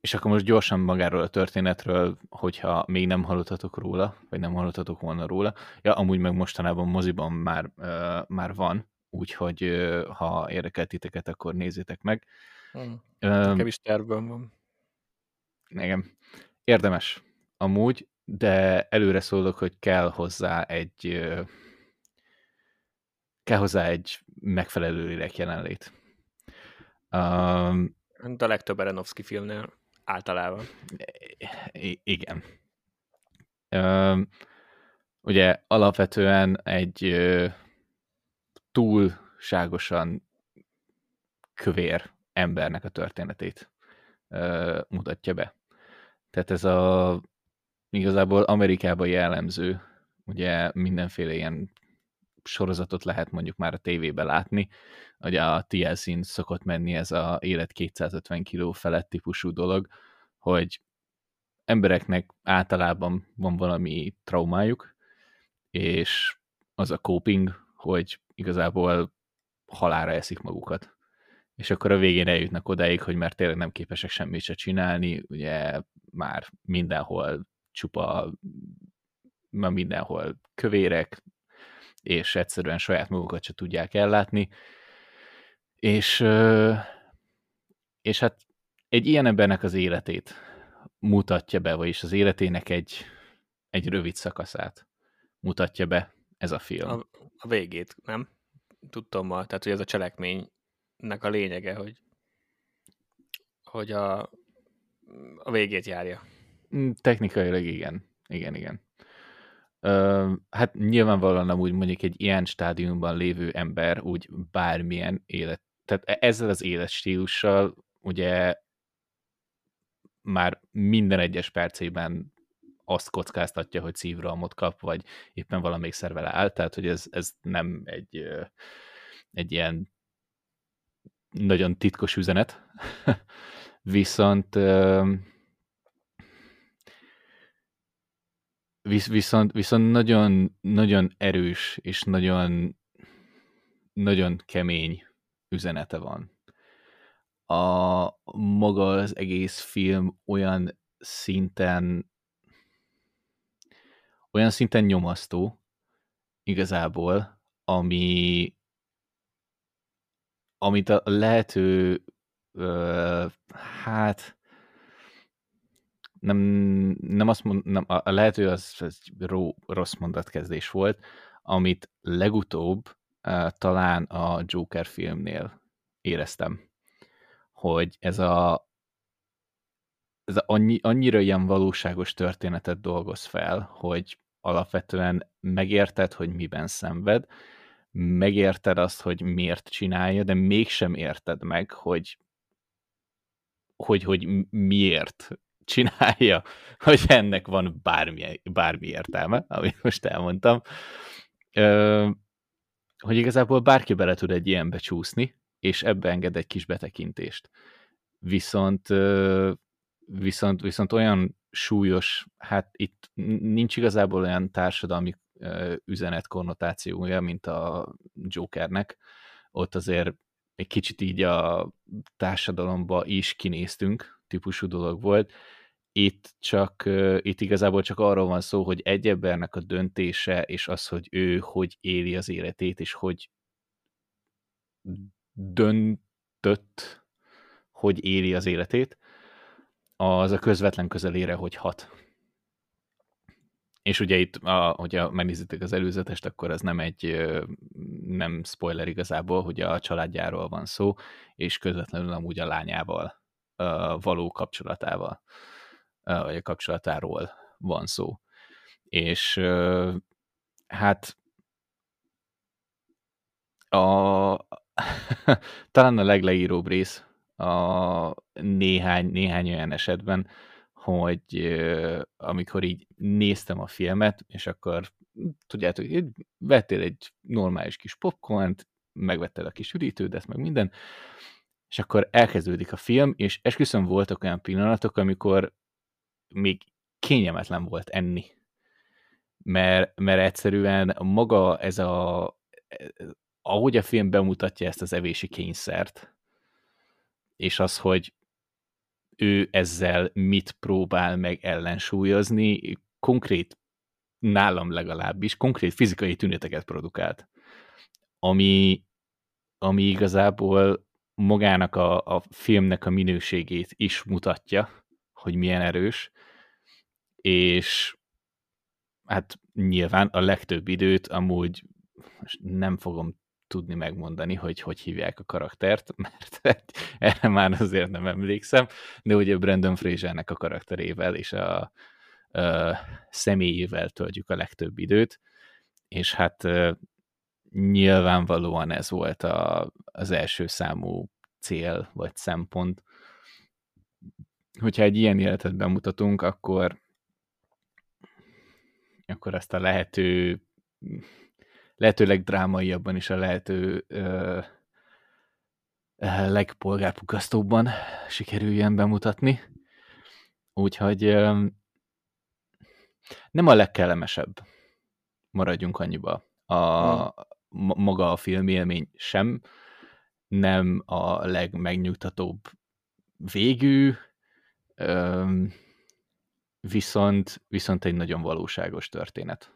és akkor most gyorsan magáról a történetről, hogyha még nem hallottatok róla, vagy nem hallottatok volna róla. Ja, amúgy meg mostanában moziban már, ö, már van, úgyhogy ö, ha érdekel titeket, akkor nézzétek meg. Hmm. Nekem is tervben van. Igen. Érdemes amúgy, de előre szólok, hogy kell hozzá egy ö, kell hozzá egy megfelelő lélek jelenlét. Um, a legtöbb Aronofsky filmnél általában. Igen. Um, ugye alapvetően egy uh, túlságosan kövér embernek a történetét uh, mutatja be. Tehát ez a igazából Amerikában jellemző, ugye mindenféle ilyen sorozatot lehet mondjuk már a tévében látni, hogy a té el cén szokott menni ez a élet kétszázötven kiló felett típusú dolog, hogy embereknek általában van valami traumájuk, és az a coping, hogy igazából halálra eszik magukat. És akkor a végén eljutnak odáig, hogy már tényleg nem képesek semmit se csinálni, ugye már mindenhol csupa, már mindenhol kövérek, és egyszerűen saját magukat se tudják ellátni. És, és hát egy ilyen embernek az életét mutatja be, vagyis az életének egy, egy rövid szakaszát mutatja be ez a film. A, a végét, nem? Tudtam ma, tehát hogy ez a cselekménynek a lényege, hogy, hogy a, a végét járja. Technikailag igen. Igen, igen. Hát nyilvánvalóan amúgy mondjuk egy ilyen stádiumban lévő ember úgy bármilyen élet, tehát ezzel az életstílussal ugye már minden egyes percében azt kockáztatja, hogy szívrohamot kap, vagy éppen valamelyik szerve áll, tehát hogy ez, ez nem egy, egy ilyen nagyon titkos üzenet. Viszont Viszont, viszont nagyon, nagyon erős és nagyon, nagyon kemény üzenete van. A maga az egész film olyan szinten olyan szinten nyomasztó igazából, ami amit a lehető ö, hát Nem, nem azt mond, nem, a lehető az, az ró, rossz mondatkezdés volt, amit legutóbb uh, talán a Joker filmnél éreztem, hogy ez a, ez a annyi, annyira ilyen valóságos történetet dolgoz fel, hogy alapvetően megérted, hogy miben szenved, megérted azt, hogy miért csinálja, de mégsem érted meg, hogy hogy, hogy miért csinálja, hogy ennek van bármi, bármi értelme, amit most elmondtam, Ö, hogy igazából bárki bele tud egy ilyenbe csúszni, és ebbe enged egy kis betekintést. Viszont, viszont, viszont olyan súlyos, hát itt nincs igazából olyan társadalmi üzenet konnotációja, mint a Jokernek. Ott azért egy kicsit így a társadalomba is kinéztünk, típusú dolog volt. Itt csak, itt igazából csak arról van szó, hogy egy embernek a döntése, és az, hogy ő hogy éli az életét, és hogy döntött, hogy éli az életét, az a közvetlen közelére, hogy hat. És ugye itt, a, hogyha megnézitek az előzetest, akkor ez nem egy, nem spoiler igazából, hogy a családjáról van szó, és közvetlenül amúgy a lányával való kapcsolatával, vagy a kapcsolatáról van szó. És hát a, talán a legleíróbb rész a néhány, néhány olyan esetben, hogy amikor így néztem a filmet, és akkor tudjátok, vettél egy normális kis popcornt, megvetted a kis üdítődet, meg minden, és akkor elkezdődik a film, és esküszöm voltak olyan pillanatok, amikor még kényelmetlen volt enni. Mert, mert egyszerűen maga ez a... ahogy a film bemutatja ezt az evési kényszert, és az, hogy ő ezzel mit próbál meg ellensúlyozni, konkrét, nálam legalábbis, konkrét fizikai tüneteket produkált. Ami, ami igazából magának a, a filmnek a minőségét is mutatja, hogy milyen erős, és hát nyilván a legtöbb időt amúgy nem fogom tudni megmondani, hogy hogy hívják a karaktert, mert erre már azért nem emlékszem, de ugye Brendan Frasernek a karakterével és a, a személyével töltjük a legtöbb időt, és hát nyilvánvalóan ez volt a, az első számú cél vagy szempont. Hogyha egy ilyen életet bemutatunk, akkor akkor azt a lehető lehetőleg drámaiabban és a lehető ö, legpolgárpukasztóbban sikerüljön bemutatni. Úgyhogy ö, nem a legkellemesebb, maradjunk annyiba. A, maga a filmélmény sem, nem a legmegnyugtatóbb végű, ö, viszont, viszont egy nagyon valóságos történet.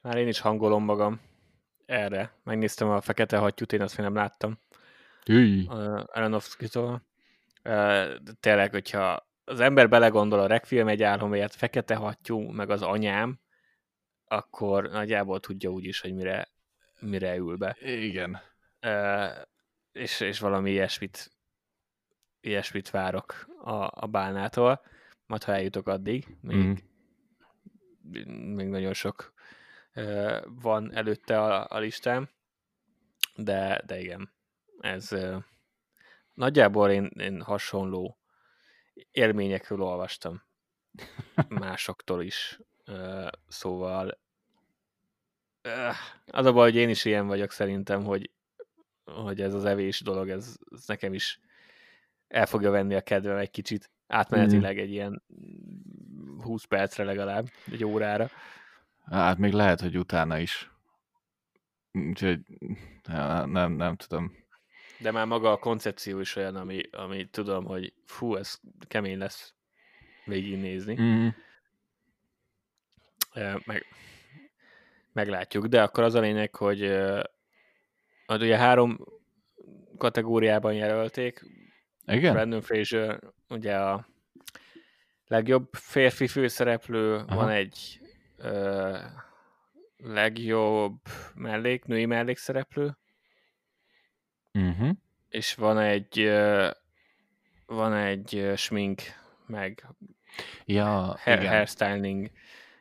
Már én is hangolom magam erre. Megnéztem a Fekete Hattyút, én azt még nem láttam. Hűj! Aronofsky-tól. Tényleg, hogyha az ember belegondol a Requiem egy álomért, Fekete Hattyú, meg az anyám, akkor nagyjából tudja úgyis, hogy mire, mire ül be. Igen. És, és valami ilyesmit, ilyesmit várok a, a Bálnától. Majd, ha eljutok addig, még, mm. még nagyon sok van előtte a, a listám, de, de igen, ez nagyjából én, én hasonló élményekről olvastam másoktól is, szóval az a baj, hogy én is ilyen vagyok szerintem, hogy, hogy ez az evés dolog, ez, ez nekem is el fogja venni a kedvem egy kicsit, átmenetileg egy ilyen húsz percre legalább, egy órára. Hát még lehet, hogy utána is. Úgyhogy nem, nem tudom. De már maga a koncepció is olyan, ami, ami tudom, hogy fú, ez kemény lesz végignézni. Mm. Meg, meglátjuk. De akkor az a lényeg, hogy az ugye három kategóriában jelölték. Igen? Brendan Fraser ugye a legjobb férfi főszereplő, aha. Van egy Uh, legjobb mellék, női mellékszereplő, uh-huh. És van egy uh, van egy uh, smink, meg ja, hair, hairstyling,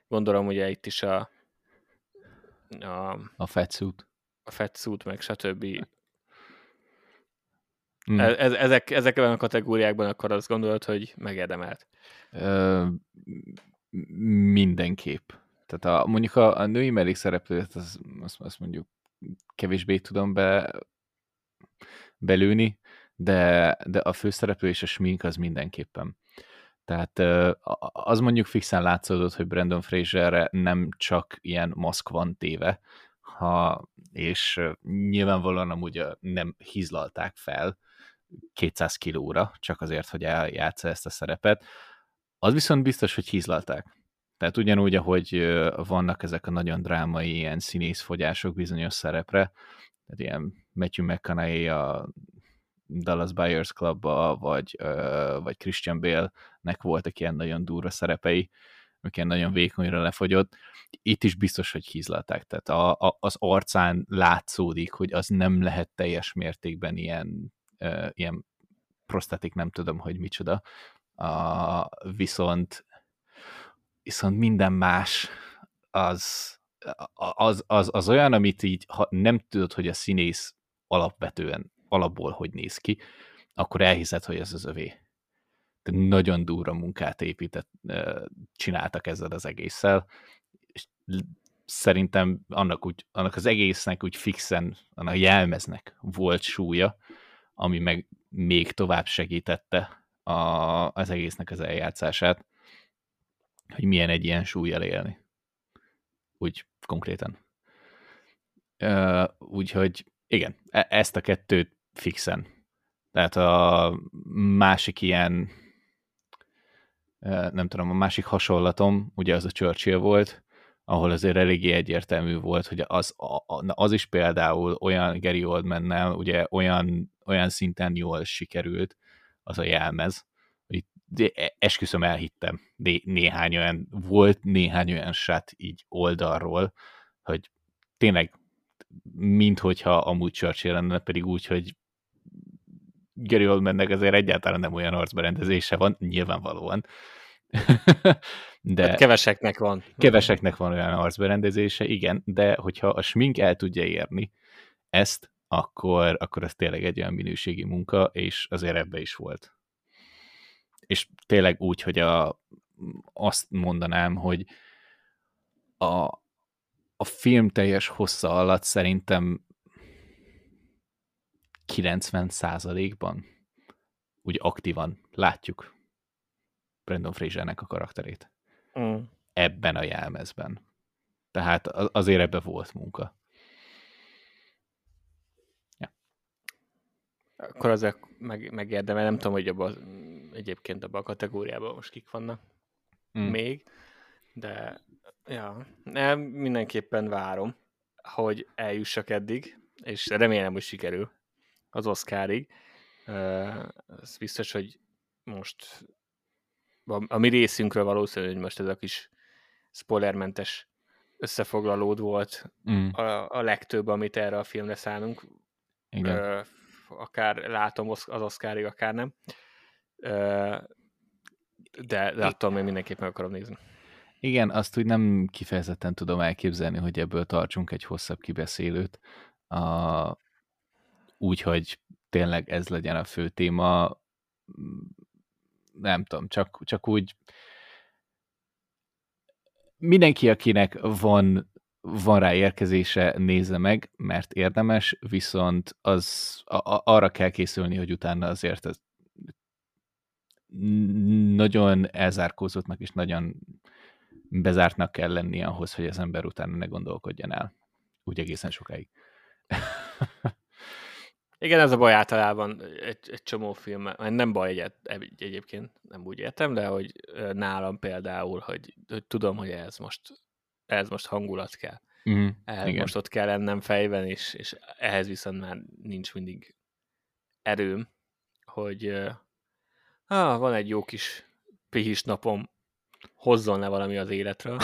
gondolom ugye itt is a a, a fatsuit a fatsuit, meg stb. Mm. E- ezek, ezekben a kategóriákban akkor azt gondolod, hogy megérdemelt? Uh, mindenképp. Tehát a, mondjuk a, a női mellékszereplőt, az, azt, azt mondjuk kevésbé tudom be, belőni, de, de a főszereplő és a smink az mindenképpen. Tehát az mondjuk fixen látszódott, hogy Brendan Fraserre nem csak ilyen maszk van téve, ha, és nyilvánvalóan amúgy nem hízlalták fel kétszáz kilóra, csak azért, hogy eljátsza ezt a szerepet. Az viszont biztos, hogy hízlalták. Tehát ugyanúgy, ahogy vannak ezek a nagyon drámai ilyen színészfogyások bizonyos szerepre, tehát ilyen Matthew McConaughey a Dallas Buyers Clubba, vagy, vagy Christian Bale-nek voltak ilyen nagyon durva szerepei, ilyen nagyon vékonyra lefogyott. Itt is biztos, hogy hízlalták. Tehát a, a, az arcán látszódik, hogy az nem lehet teljes mértékben ilyen, ilyen prosztetik, nem tudom, hogy micsoda, Uh, viszont viszont minden más az az, az, az olyan, amit így, ha nem tudod, hogy a színész alapvetően, alapból hogy néz ki, akkor elhiszed, hogy ez az övé. De nagyon durva munkát épített, csináltak ezzel az egésszel, és szerintem annak, úgy, annak az egésznek úgy fixen, annak jelmeznek volt súlya, ami meg még tovább segítette a, az egésznek az eljátszását, hogy milyen egy ilyen súlyjal élni. Úgy konkrétan. Úgyhogy igen, e- ezt a kettőt fixen. Tehát a másik ilyen, nem tudom, a másik hasonlatom, ugye az a Churchill volt, ahol azért eléggé egyértelmű volt, hogy az, az is például olyan Gary Oldman-nel, ugye olyan, olyan szinten jól sikerült az a jelmez, hogy esküszöm elhittem, né- néhány olyan, volt néhány olyan sát így oldalról, hogy tényleg, minthogyha amúgy Churchill lenne, pedig úgy, hogy Gary Oldmannek azért egyáltalán nem olyan arcberendezése van, nyilvánvalóan. De hát keveseknek van. Keveseknek van olyan arcberendezése, igen, de hogyha a smink el tudja érni ezt, akkor, akkor ez tényleg egy olyan minőségi munka, és azért ebbe is volt. És tényleg úgy, hogy a, azt mondanám, hogy a, a film teljes hossza alatt szerintem kilencven százalékban úgy aktívan látjuk Brendan Frasernek a karakterét. Mm. Ebben a jelmezben. Tehát azért ebben volt munka. Ja. Akkor azért meg, megérdem, nem tudom, hogy abba, egyébként abban a kategóriában most kik vannak mm. még, de ja, nem, mindenképpen várom, hogy eljussak eddig, és remélem, hogy sikerül az Oscarig. Ez biztos, hogy most a mi részünkről valószínűleg most ez a kis spoilermentes összefoglalód volt mm. a, a legtöbb, amit erre a filmre szánunk. Igen. Akár látom az Oscarig, akár nem. De, de attól még mindenképp meg akarom nézni. Igen, azt úgy nem kifejezetten tudom elképzelni, hogy ebből tartsunk egy hosszabb kibeszélőt. A... Úgyhogy tényleg ez legyen a fő téma. Nem tudom, csak, csak úgy mindenki, akinek van, van rá érkezése, nézze meg, mert érdemes, viszont az, a, arra kell készülni, hogy utána azért ez nagyon elzárkózottnak és nagyon bezártnak kell lenni ahhoz, hogy az ember utána ne gondolkodjon el. Úgy egészen sokáig. Igen, ez a baj általában egy, egy csomó film, nem baj egy, egy, egyébként, nem úgy értem, de hogy nálam például, hogy, hogy tudom, hogy ez most, ez most hangulat kell. Mm, ehhez igen. Most ott kell lennem fejben, és, és ehhez viszont már nincs mindig erőm, hogy ah, van egy jó kis pihis napom, hozzon le valami az életről.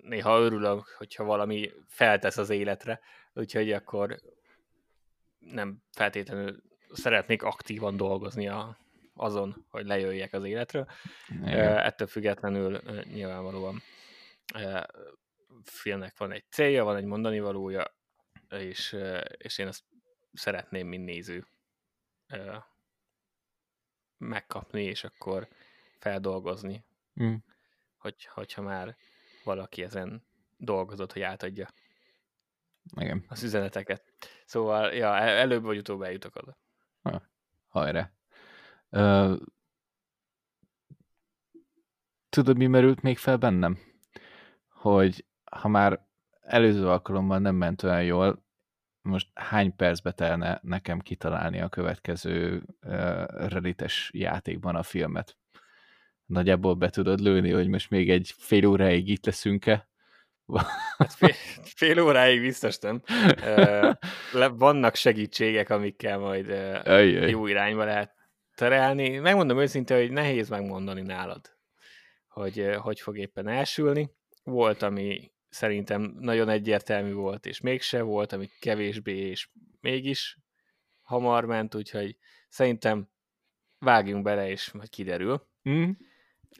Néha örülök, hogyha valami feltesz az életre, úgyhogy akkor nem feltétlenül szeretnék aktívan dolgozni a, azon, hogy lejöjjek az életről. Uh, ettől függetlenül uh, nyilvánvalóan uh, filmnek van egy célja, van egy mondani valója, és, uh, és én ezt szeretném, mint néző uh, megkapni, és akkor feldolgozni. Mm. Hogy, hogyha már valaki ezen dolgozott, hogy átadja. Igen. Az üzeneteket. Szóval, ja, előbb vagy utóbb eljutok oda. Ha, hajrá. Uh, tudod, mi merült még fel bennem? Hogy ha már előző alkalommal nem ment olyan jól, most hány percbe telne nekem kitalálni a következő uh, Reddit-es játékban a filmet? Nagyjából be tudod lőni, hogy most még egy fél óráig itt leszünk-e? Hát fél, fél óráig biztos nem. Vannak segítségek, amikkel majd Ajjaj. jó irányba lehet terelni. Megmondom őszintén, hogy nehéz megmondani nálad, hogy hogy fog éppen elsülni. Volt, ami szerintem nagyon egyértelmű volt, és mégse volt, ami kevésbé, és mégis hamar ment, úgyhogy szerintem vágjunk bele, és majd kiderül. Mm.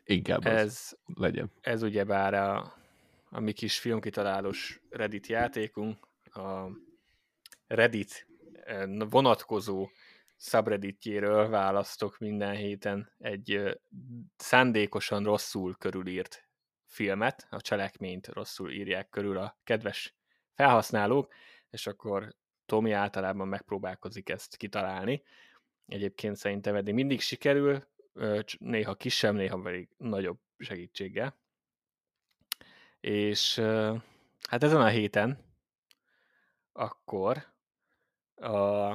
Inkább ez legyen. Ez ugyebár a a mi kis filmkitalálós Reddit játékunk, a Reddit vonatkozó subredditjéről választok minden héten egy szándékosan rosszul körülírt filmet, a cselekményt rosszul írják körül a kedves felhasználók, és akkor Tomi általában megpróbálkozik ezt kitalálni. Egyébként szerintem eddig mindig sikerül, néha kisebb, néha pedig nagyobb segítséggel. És hát ezen a héten akkor a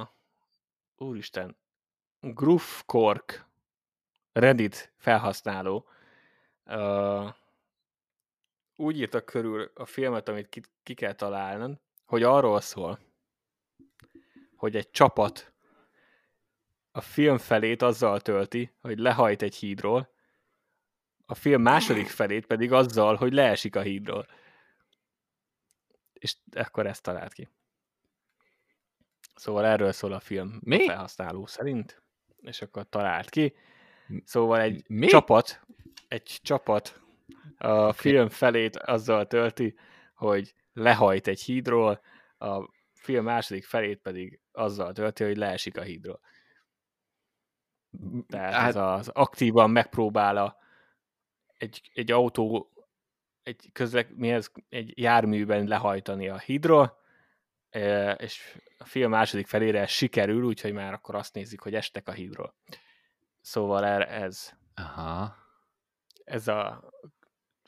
úristen Groovkork Reddit felhasználó úgy írtak körül a filmet, amit ki, ki kell találnod, hogy arról szól, hogy egy csapat a film felét azzal tölti, hogy lehajt egy hídról, a film második felét pedig azzal, hogy leesik a hídról. És akkor ezt talált ki. Szóval erről szól a film Mi? felhasználó szerint, és akkor talált ki. Szóval egy Mi? csapat, egy csapat a film felét azzal tölti, hogy lehajt egy hídról, a film második felét pedig azzal tölti, hogy leesik a hídról. Tehát hát... ez az aktívan megpróbál a egy, egy autó egy, közlek, mi ez, egy járműben lehajtani a hídról, és a film második felére sikerül, úgyhogy már akkor azt nézik, hogy estek a hídról. Szóval ez Aha. ez a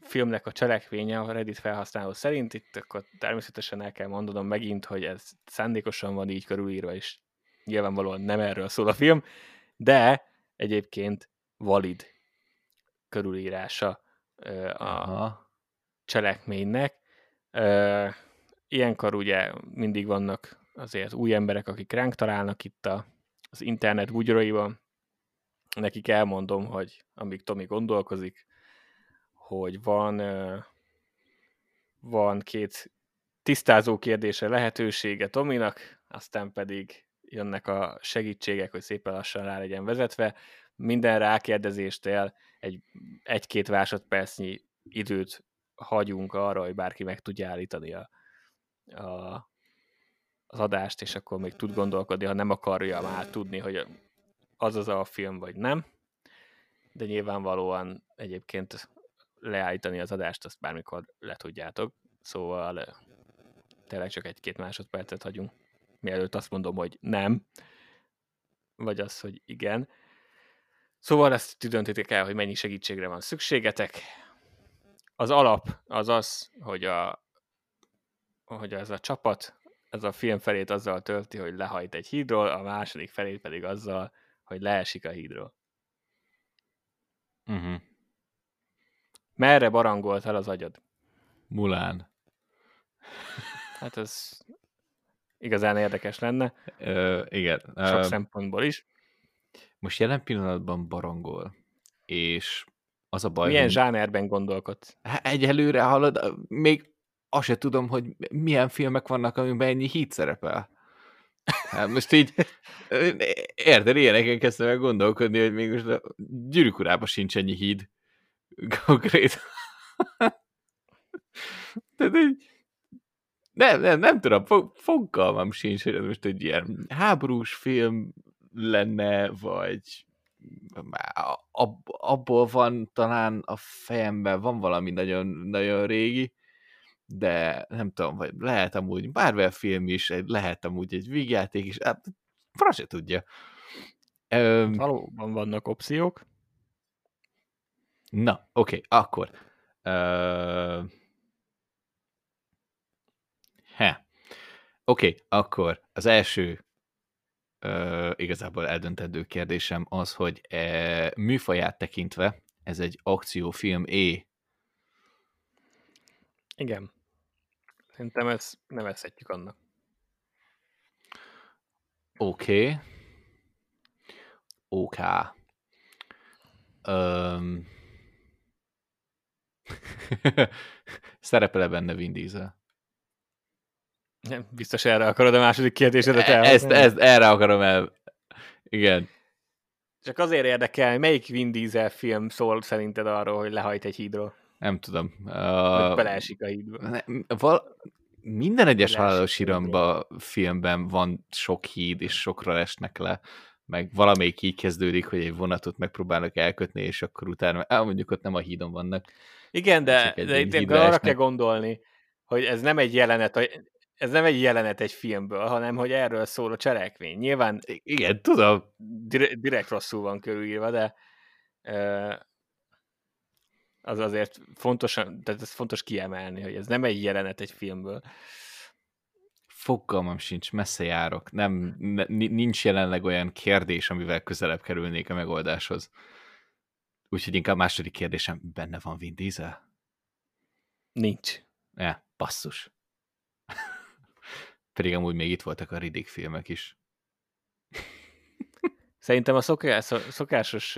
filmnek a cselekvénye a Reddit felhasználó szerint, itt akkor természetesen el kell mondanom megint, hogy ez szándékosan van így körülírva, és nyilvánvalóan nem erről szól a film, de egyébként valid körülírása ö, a Aha. cselekménynek. Ö, ilyenkor ugye mindig vannak azért új emberek, akik ránk találnak itt a, az internet bugyraiban. Nekik elmondom, hogy amíg Tomi gondolkozik, hogy van, van két tisztázó kérdése lehetősége Tominak, aztán pedig jönnek a segítségek, hogy szépen lassan rá legyen vezetve. Minden rákérdezéstől egy, egy-két másodpercnyi időt hagyunk arra, hogy bárki meg tudja állítani a, a, az adást, és akkor még tud gondolkodni, ha nem akarja már tudni, hogy az az a film, vagy nem. De nyilvánvalóan egyébként leállítani az adást, azt bármikor le tudjátok. Szóval tényleg csak egy-két másodpercet hagyunk, mielőtt azt mondom, hogy nem, vagy az, hogy igen. Szóval ezt ti döntitek el, hogy mennyi segítségre van szükségetek. Az alap az az, hogy, a, hogy ez a csapat, ez a film felét azzal tölti, hogy lehajt egy hídról, a második felét pedig azzal, hogy leesik a hídról. Mhm. Uh-huh. Merre barangolt el az agyad? Mulán. Hát ez igazán érdekes lenne. Ö, igen. Sok Ö, szempontból is. Most jelen pillanatban barangol, és az a baj... Milyen hogy... zsánerben gondolkodsz? Hát egyelőre halad, még azt se tudom, hogy milyen filmek vannak, amiben ennyi híd szerepel. Hát most így érted, ilyeneken kezdtem el gondolkodni, hogy még most a Gyűrűk Urában sincs ennyi híd. Konkrétan. Tehát így... Nem, nem, nem tudom, fogalmam sincs, hogy ez most egy ilyen háborús film lenne, vagy Ab, abból van talán a fejemben, van valami nagyon, nagyon régi, de nem tudom, vagy lehet amúgy Marvel film is, lehet amúgy egy vígjáték is, hát fra se tudja. Öm, Valóban vannak opciók. Na, oké, okay, akkor. Uh, he. Oké, okay, akkor az első uh, igazából eldöntendő kérdésem az, hogy uh, műfaját tekintve ez egy akciófilm-é. Igen. Szerintem ezt nevezhetjük annak. Oké. Okay. Oké. Okay. Um, Szerepele benne Vin Diesel? Nem, biztos erre akarod a második kérdésedet el. Ezt, ezt erre akarom el. Igen. Csak azért érdekel, melyik Vin Diesel film szól szerinted arról, hogy lehajt egy hídról? Nem tudom. Uh, beleesik a hídba. Val- minden egyes Halálos Iramban filmben van sok híd, és sokra esnek le, meg valamelyik így kezdődik, hogy egy vonatot megpróbálnak elkötni, és akkor utána, á, mondjuk ott nem a hídon vannak. Igen, de, de itt arra kell gondolni, hogy ez nem egy jelenet, ez nem egy jelenet egy filmből, hanem hogy erről szól a cselekvény. Nyilván igen, tudom. Direkt, direkt rosszul van körülírva, de uh, az azért fontos, tehát ez fontos kiemelni, hogy ez nem egy jelenet egy filmből. Fogalmam sincs, messze járok. Nem, nincs jelenleg olyan kérdés, amivel közelebb kerülnék a megoldáshoz. Úgyhogy inkább második kérdésem, benne van Vin Diesel? Nincs. Ja, basszus. Pedig amúgy még itt voltak a Riddick filmek is. Szerintem a szokás, szokásos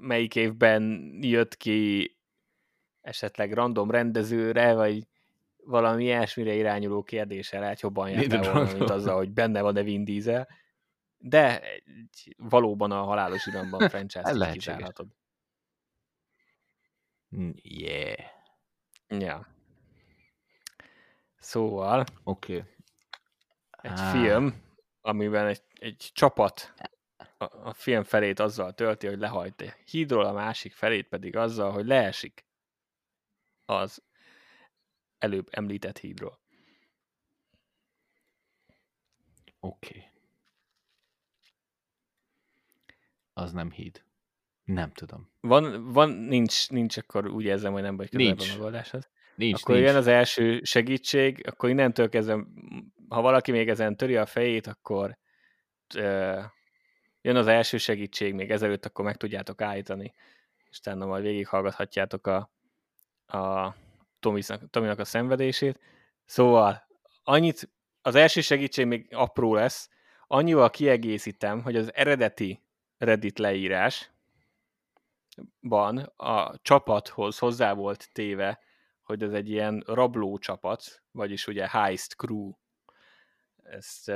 melyik évben jött ki esetleg random rendezőre, vagy valami ilyesmire irányuló kérdéssel át jobban jártál volna, mint azzal, hogy benne van-e Vin Diesel, de valóban a Halálos Iramban franchise-t kizárhatod. Yeah. Yeah. Szóval okay. egy ah. film, amiben egy, egy csapat a, a film felét azzal tölti, hogy lehajt egy hídról, a másik felét pedig azzal, hogy leesik az előbb említett hídról. Oké. Okay. Az nem híd. Nem tudom. Van, van nincs, nincs, akkor úgy érzem, hogy nem vagy közel a megoldáshoz. Nincs, akkor nincs. Jön az első segítség, akkor innentől kezdve, ha valaki még ezen töri a fejét, akkor ö, jön az első segítség, még ezelőtt akkor meg tudjátok állítani, és utána majd végighallgathatjátok a, a Tominak a szenvedését. Szóval annyit, az első segítség még apró lesz, annyival kiegészítem, hogy az eredeti Reddit leírásban a csapathoz hozzá volt téve, hogy ez egy ilyen rabló csapat, vagyis ugye heist crew. Ezt,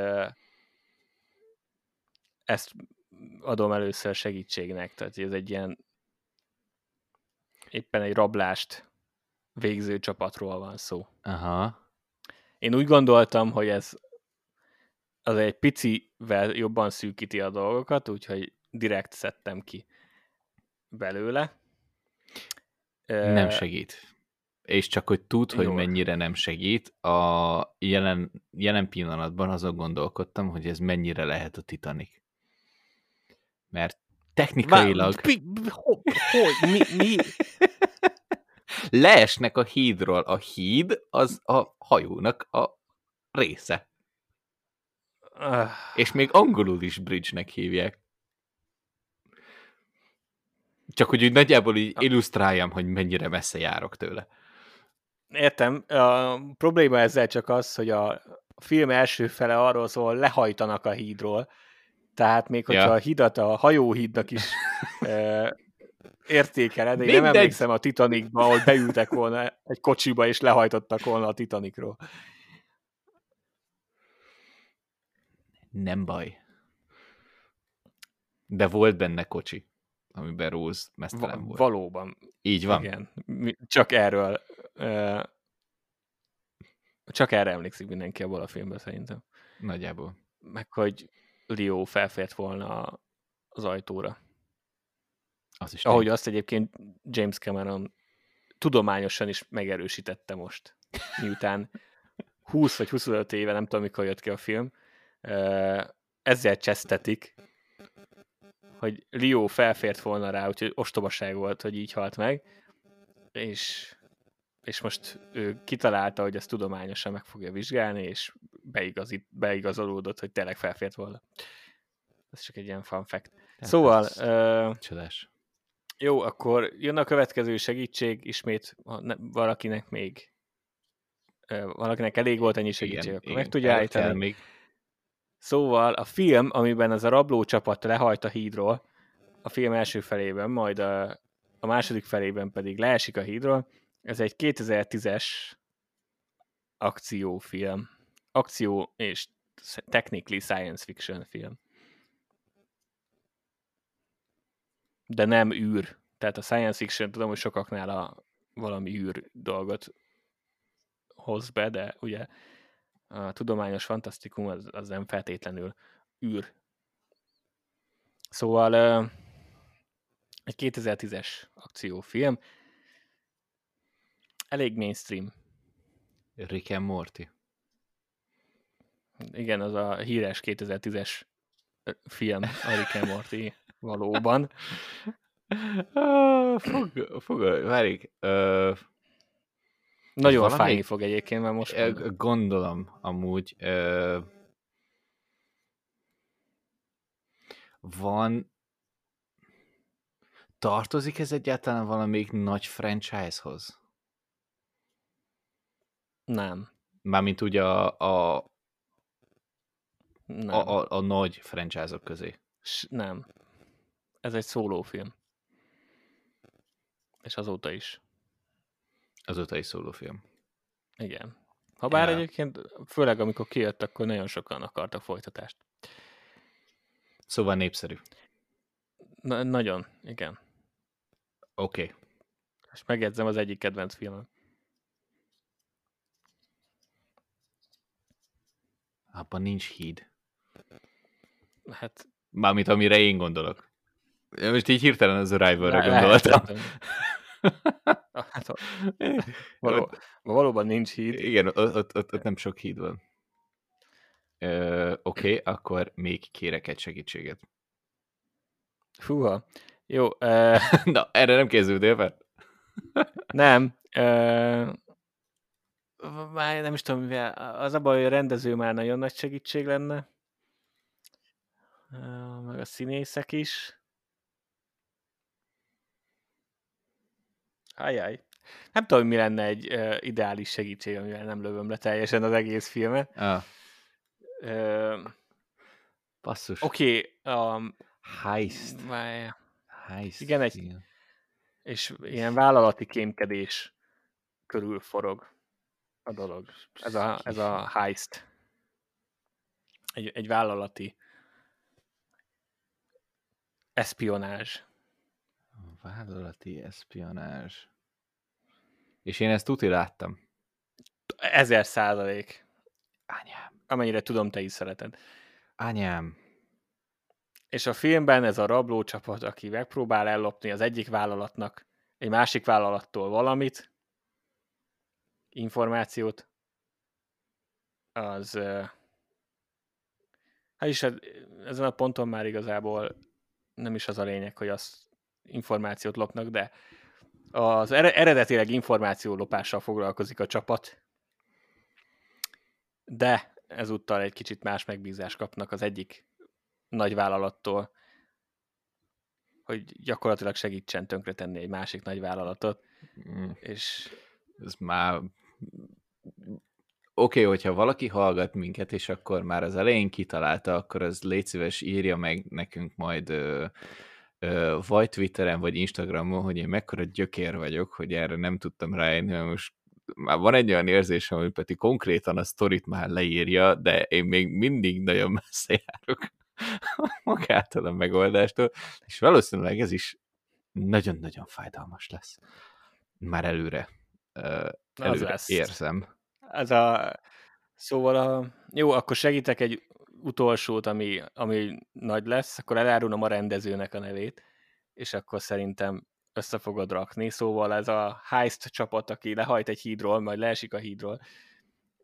ezt adom először segítségnek, tehát ez egy ilyen éppen egy rablást végző csapatról van szó. Aha. Én úgy gondoltam, hogy ez az egy picivel jobban szűkíti a dolgokat, úgyhogy direkt szedtem ki belőle. Nem segít. És csak hogy tud, hogy mennyire nem segít, a jelen, jelen pillanatban azon gondolkodtam, hogy ez mennyire lehet a Titanic. Mert technikailag... Vá, mi, hogy, mi, mi? Leesnek a hídról. A híd az a hajónak a része. Uh. És még angolul is bridge-nek hívják. Csak hogy úgy nagyjából így illusztráljam, hogy mennyire messze járok tőle. Értem. A probléma ezzel csak az, hogy a film első fele arról szól, lehajtanak a hídról. Tehát még hogyha ja. a hidat a hajóhídnak is e, értékeled, én nem emlékszem a Titanicban, ahol beültek volna egy kocsiba, és lehajtottak volna a Titanicról. Nem baj. De volt benne kocsi, amiben Rose mesztelen Va- volt. Valóban. Így van. Igen. Csak erről uh, csak erre emlékszik mindenki abból a filmben szerintem. Nagyjából. Meg hogy Leo felfért volna az ajtóra. Az is. Ahogy azt egyébként James Cameron tudományosan is megerősítette most. Miután húsz vagy huszonöt éve, nem tudom mikor jött ki a film, uh, ezzel csesztetik, hogy Leo felfért volna rá, úgyhogy ostobaság volt, hogy így halt meg, és, és most ő kitalálta, hogy ezt tudományosan meg fogja vizsgálni, és beigazít, beigazolódott, hogy tényleg felfért volna. Ez csak egy ilyen fun fact. Tehát szóval... Uh, csodás. Jó, akkor jön a következő segítség, ismét ha ne, valakinek még uh, valakinek elég volt ennyi segítség, igen, akkor igen, meg tudja állítani. Még. Szóval a film, amiben ez a rabló csapat lehajt a hídról, a film első felében, majd a, a második felében pedig leesik a hídról, ez egy kétezer-tízes akciófilm. Akció és technically science fiction film. De nem űr. Tehát a science fiction, tudom, hogy sokaknál a, valami űr dolgot hoz be, de ugye a tudományos fantasztikum az, az nem feltétlenül űr. Szóval egy kétezer-tízes akciófilm, elég mainstream. Rick and Morty. Igen, az a híres kétezer-tízes film, a Rick and Morty valóban. Fog, fog, várj. Uh, Nagyon fájni fog egyébként, mert most... Gondolom amúgy. Uh, van... Tartozik ez egyáltalán valamelyik nagy franchise-hoz? Nem. Mármint ugye a... a A, a, a nagy franchise-ok közé. Nem. Ez egy szólófilm. És azóta is. Azóta is szólófilm. Igen. Habár ja. Egyébként, főleg amikor kijött, akkor nagyon sokan akartak folytatást. Szóval népszerű. Na, nagyon, igen. Oké. Okay. És megjegyzem, az egyik kedvenc filmem. Abban nincs híd. Hát... Mármint, amire én gondolok. Most így hirtelen az Arrival-ra gondoltam. Hát, való, ott, valóban nincs híd. Igen, ott, ott, ott, ott nem sok híd van. Oké, okay, akkor még kérek egy segítséget. Húha. Jó. Uh... Na, erre nem készültél fel? Nem. Uh... Már nem is tudom, mivel az a baj, hogy a rendező már nagyon nagy segítség lenne. Meg a színészek is. Ajaj. Nem tudom, mi lenne egy uh, ideális segítség, amivel nem lövöm le teljesen az egész filmet. Ah. Uh, Basszus. Oké. Okay, um, Heist. Várjá. Heist. Igen, egy, igen. És ilyen vállalati kémkedés körül forog a dolog. Ez a, ez a heist. Egy, egy vállalati eszpionázs. Vállalati eszpionázs. És én ezt tuti láttam. Ezer százalék. Anyám. Amennyire tudom, te is szereted. Anyám. És a filmben ez a rablócsapat, aki megpróbál ellopni az egyik vállalatnak egy másik vállalattól valamit, információt, az hát is ezen a ponton már igazából nem is az a lényeg, hogy az információt lopnak, de az eredetileg információlopással foglalkozik a csapat, de ezúttal egy kicsit más megbízást kapnak az egyik nagyvállalattól, hogy gyakorlatilag segítsen tönkretenni egy másik nagyvállalatot, mm. és ez már oké, okay, hogyha valaki hallgat minket, és akkor már az elején kitalálta, akkor az légy szíves írja meg nekünk majd ö, ö, vagy Twitteren, vagy Instagramon, hogy én mekkora gyökér vagyok, hogy erre nem tudtam rájönni, mert most már van egy olyan érzésem, hogy Peti konkrétan a sztorit már leírja, de én még mindig nagyon messze járok magától a megoldástól, és valószínűleg ez is nagyon-nagyon fájdalmas lesz. Már előre. Előre érzem. Ez a... Szóval a... Jó, akkor segítek egy utolsót, ami, ami nagy lesz, akkor elárulom a rendezőnek a nevét, és akkor szerintem össze fogod rakni. Szóval ez a heist csapat, aki lehajt egy hídról, majd leesik a hídról,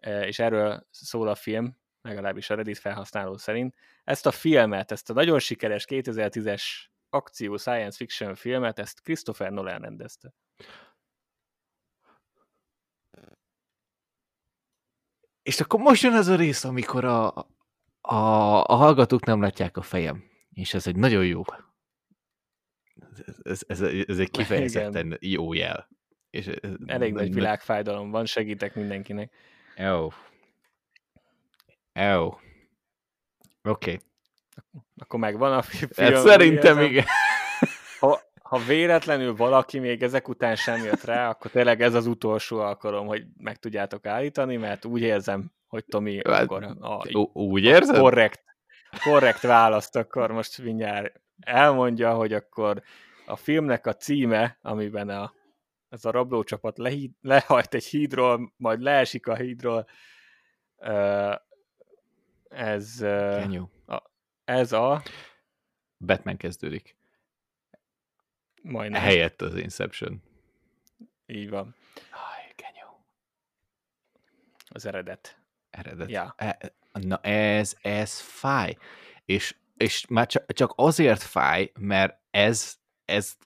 és erről szól a film, legalábbis a Reddit felhasználó szerint. Ezt a filmet, ezt a nagyon sikeres kétezer-tízes akció science fiction filmet, ezt Christopher Nolan rendezte. És akkor most jön az a rész, amikor a, a, a hallgatók nem látják a fejem. És ez egy nagyon jó. Ez, ez, ez egy kifejezetten igen. Jó jel. És ez elég nagy világfájdalom van, segítek mindenkinek. Jó. Jó. Oké. Okay. Akkor megvan a film. Hát szerintem igen. igen. Ha, ha véletlenül valaki még ezek után sem jött rá, akkor tényleg ez az utolsó alkalom, hogy meg tudjátok állítani, mert úgy érzem, hogy Tomi hát, a, úgy érzed? A korrekt, korrekt választ akkor most mindjárt elmondja, hogy akkor a filmnek a címe, amiben a ez a rablócsapat lehíd, lehajt egy hídról, majd leesik a hídról. Ez, ez a... Batman kezdődik. Majdnem. Helyett az Inception. Így van. Aj, genyó. Az eredet. Eredet. Ja. E, na ez, ez fáj. És, és már csak, csak azért fáj, mert ez, ez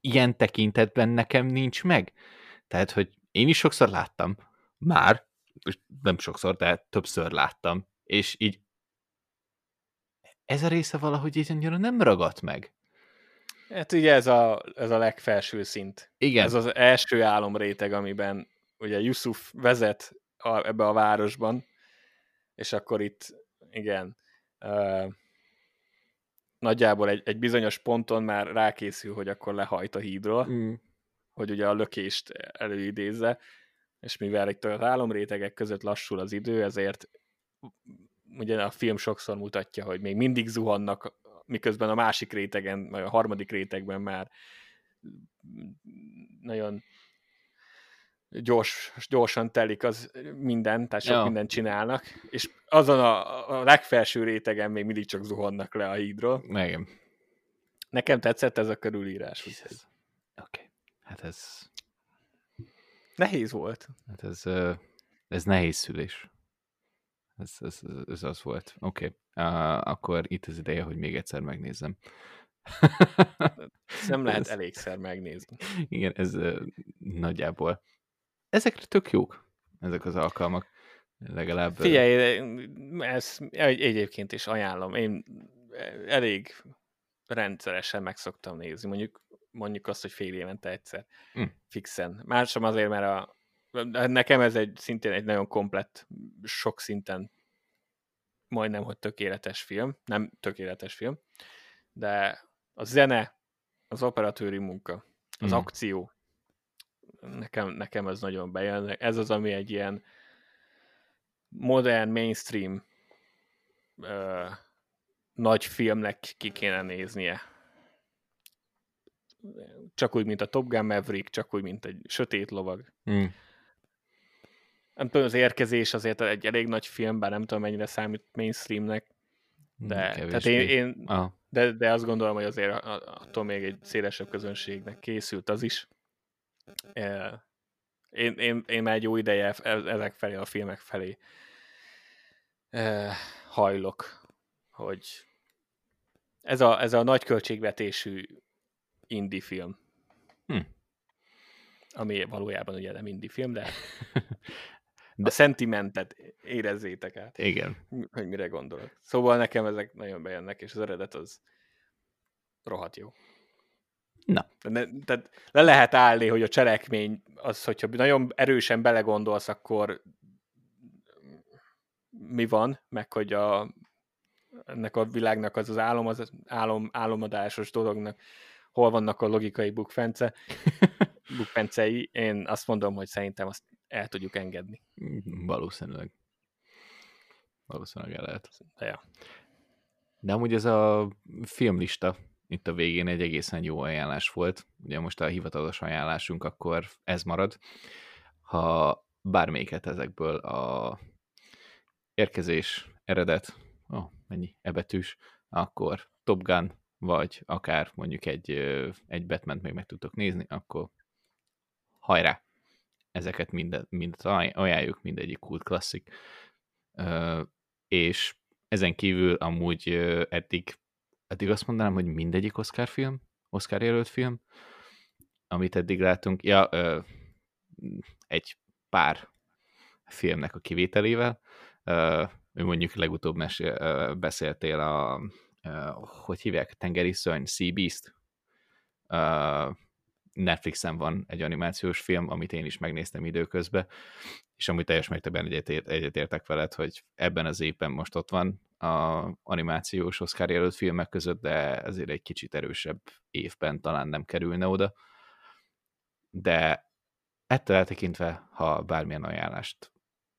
ilyen tekintetben nekem nincs meg. Tehát, hogy én is sokszor láttam, már, nem sokszor, de többször láttam, és így ez a része valahogy így annyira nem ragadt meg. Hát ugye ez a, ez a legfelső szint. Igen. Ez az első álomréteg, amiben ugye Yusuf vezet a, ebbe a városban, és akkor itt, igen, uh, nagyjából egy, egy bizonyos ponton már rákészül, hogy akkor lehajt a hídról, mm. hogy ugye a lökést előidézze, és mivel itt az álomrétegek között lassul az idő, ezért ugye a film sokszor mutatja, hogy még mindig zuhannak, miközben a másik rétegen, vagy a harmadik rétegben már nagyon gyors, gyorsan telik az minden, tehát sok ja. mindent csinálnak, és azon a, a legfelső rétegen még mindig csak zuhannak le a hídról. Nekem. Nekem tetszett ez a körülírás. Oké, okay. Hát ez... Nehéz volt. Hát ez, ez nehéz szülés. Ez, ez, ez az volt. Oké, okay. uh, akkor itt az ideje, hogy még egyszer megnézzem. Ezt nem lehet ez... elégszer megnézni. Igen, ez uh, nagyjából. Ezekre tök jók, ezek az alkalmak. Legalább... Figyelj, ezt egyébként is ajánlom. Én elég rendszeresen meg szoktam nézni. Mondjuk, mondjuk azt, hogy fél évente egyszer. Mm. Fixen. Másom azért, mert a nekem ez egy szintén egy nagyon komplett, sok szinten majdnem, hogy tökéletes film. Nem tökéletes film, de a zene, az operatőri munka, az mm. akció, nekem, nekem ez nagyon bejön. Ez az, ami egy ilyen modern, mainstream ö, nagy filmnek ki kéne néznie. Csak úgy, mint a Top Gun Maverick, csak úgy, mint egy sötét lovag. Mm. Nem tudom, az érkezés azért egy elég nagy film, bár nem tudom, mennyire számít mainstreamnek, de, tehát én, én, ah. de, de azt gondolom, hogy azért attól még egy szélesebb közönségnek készült az is. Én, én, én már egy jó ideje ezek felé, a filmek felé hajlok, hogy ez a, ez a nagy költségvetésű indie film. Hm. Ami valójában ugye nem indie film, de a szentimentet érezzétek át. Igen. Hogy mire gondolok. Szóval nekem ezek nagyon bejönnek, és az eredet az rohadt jó. Na. Ne, tehát le lehet állni, hogy a cselekmény az, hogyha nagyon erősen belegondolsz, akkor mi van, meg hogy a, ennek a világnak az az álom, az álom, álomadásos dolognak hol vannak a logikai bukfence, bukfencei, én azt mondom, hogy szerintem azt el tudjuk engedni. Valószínűleg. Valószínűleg el lehet. De, ja. De amúgy ez a filmlista itt a végén egy egészen jó ajánlás volt. Ugye most a hivatalos ajánlásunk, akkor ez marad. Ha bármelyiket ezekből a érkezés, eredet, ó, oh, mennyi ebetűs, akkor Top Gun, vagy akár mondjuk egy, egy Batman-t még meg tudtok nézni, akkor hajrá! Ezeket mind, mind ajánljuk, mindegyik kult klasszik. És ezen kívül amúgy eddig, eddig azt mondanám, hogy mindegyik Oscar film, Oscar jelölt film, amit eddig láttunk, ja, egy pár filmnek a kivételével. Mondjuk legutóbb beszéltél a Uh, hogy hívják, tengeri szörny, Sea Beast. Uh, Netflixen van egy animációs film, amit én is megnéztem időközben, és amúgy teljes mértékben egyetért, egyetértek veled, hogy ebben az évben most ott van a animációs Oscar jelölt filmek között, de azért egy kicsit erősebb évben talán nem kerülne oda. De ettől eltekintve, ha bármilyen ajánlást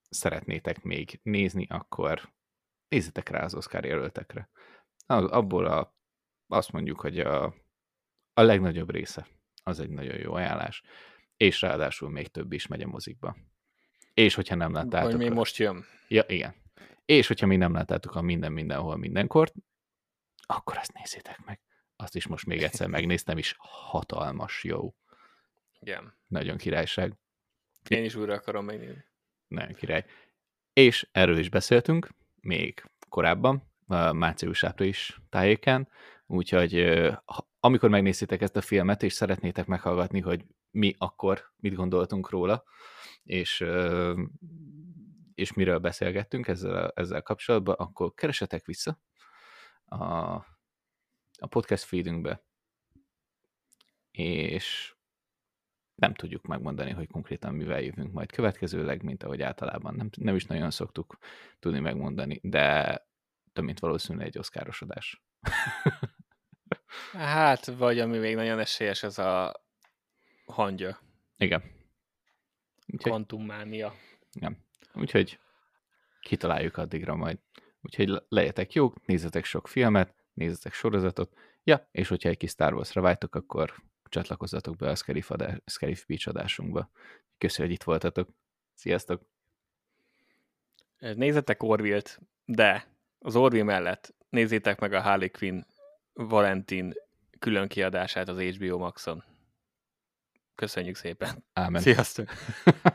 szeretnétek még nézni, akkor nézzetek rá az Oscar jelöltekre. Abból a, azt mondjuk, hogy a, a legnagyobb része az egy nagyon jó ajánlás. És ráadásul még több is megy a mozikba. És hogyha nem láttátok... Hogy mi a... most jön. Ja, igen. És hogyha mi nem láttátok a Minden, Mindenhol, Mindenkort, akkor azt nézzétek meg. Azt is most még egyszer megnéztem, és hatalmas jó. Igen. Nagyon királyság. Én is újra akarom megnézni. Nagyon király. És erről is beszéltünk, még korábban, március-április tájéken, úgyhogy amikor megnézitek ezt a filmet, és szeretnétek meghallgatni, hogy mi akkor, mit gondoltunk róla, és, és miről beszélgettünk ezzel, ezzel kapcsolatban, akkor keresetek vissza a, a podcast feedünkbe, és nem tudjuk megmondani, hogy konkrétan mivel jövünk majd következőleg, mint ahogy általában nem, nem is nagyon szoktuk tudni megmondani, de több mint valószínűleg egy oszkárosodás. Hát, vagy ami még nagyon esélyes, az a hangya. Igen. Kvantummánia. Igen. Úgyhogy kitaláljuk addigra majd. Úgyhogy legyetek jók, nézzetek sok filmet, nézzetek sorozatot, ja, és hogyha egy kis Star Wars-ra vágytok, akkor csatlakozzatok be a Scarif, adás, Scarif Beach adásunkba. Köszönöm, hogy itt voltatok. Sziasztok! Nézzetek Orville-t, de az Orville mellett nézzétek meg a Harley Quinn Valentin külön kiadását az há bé o Maxon. Köszönjük szépen! Ámen! Sziasztok!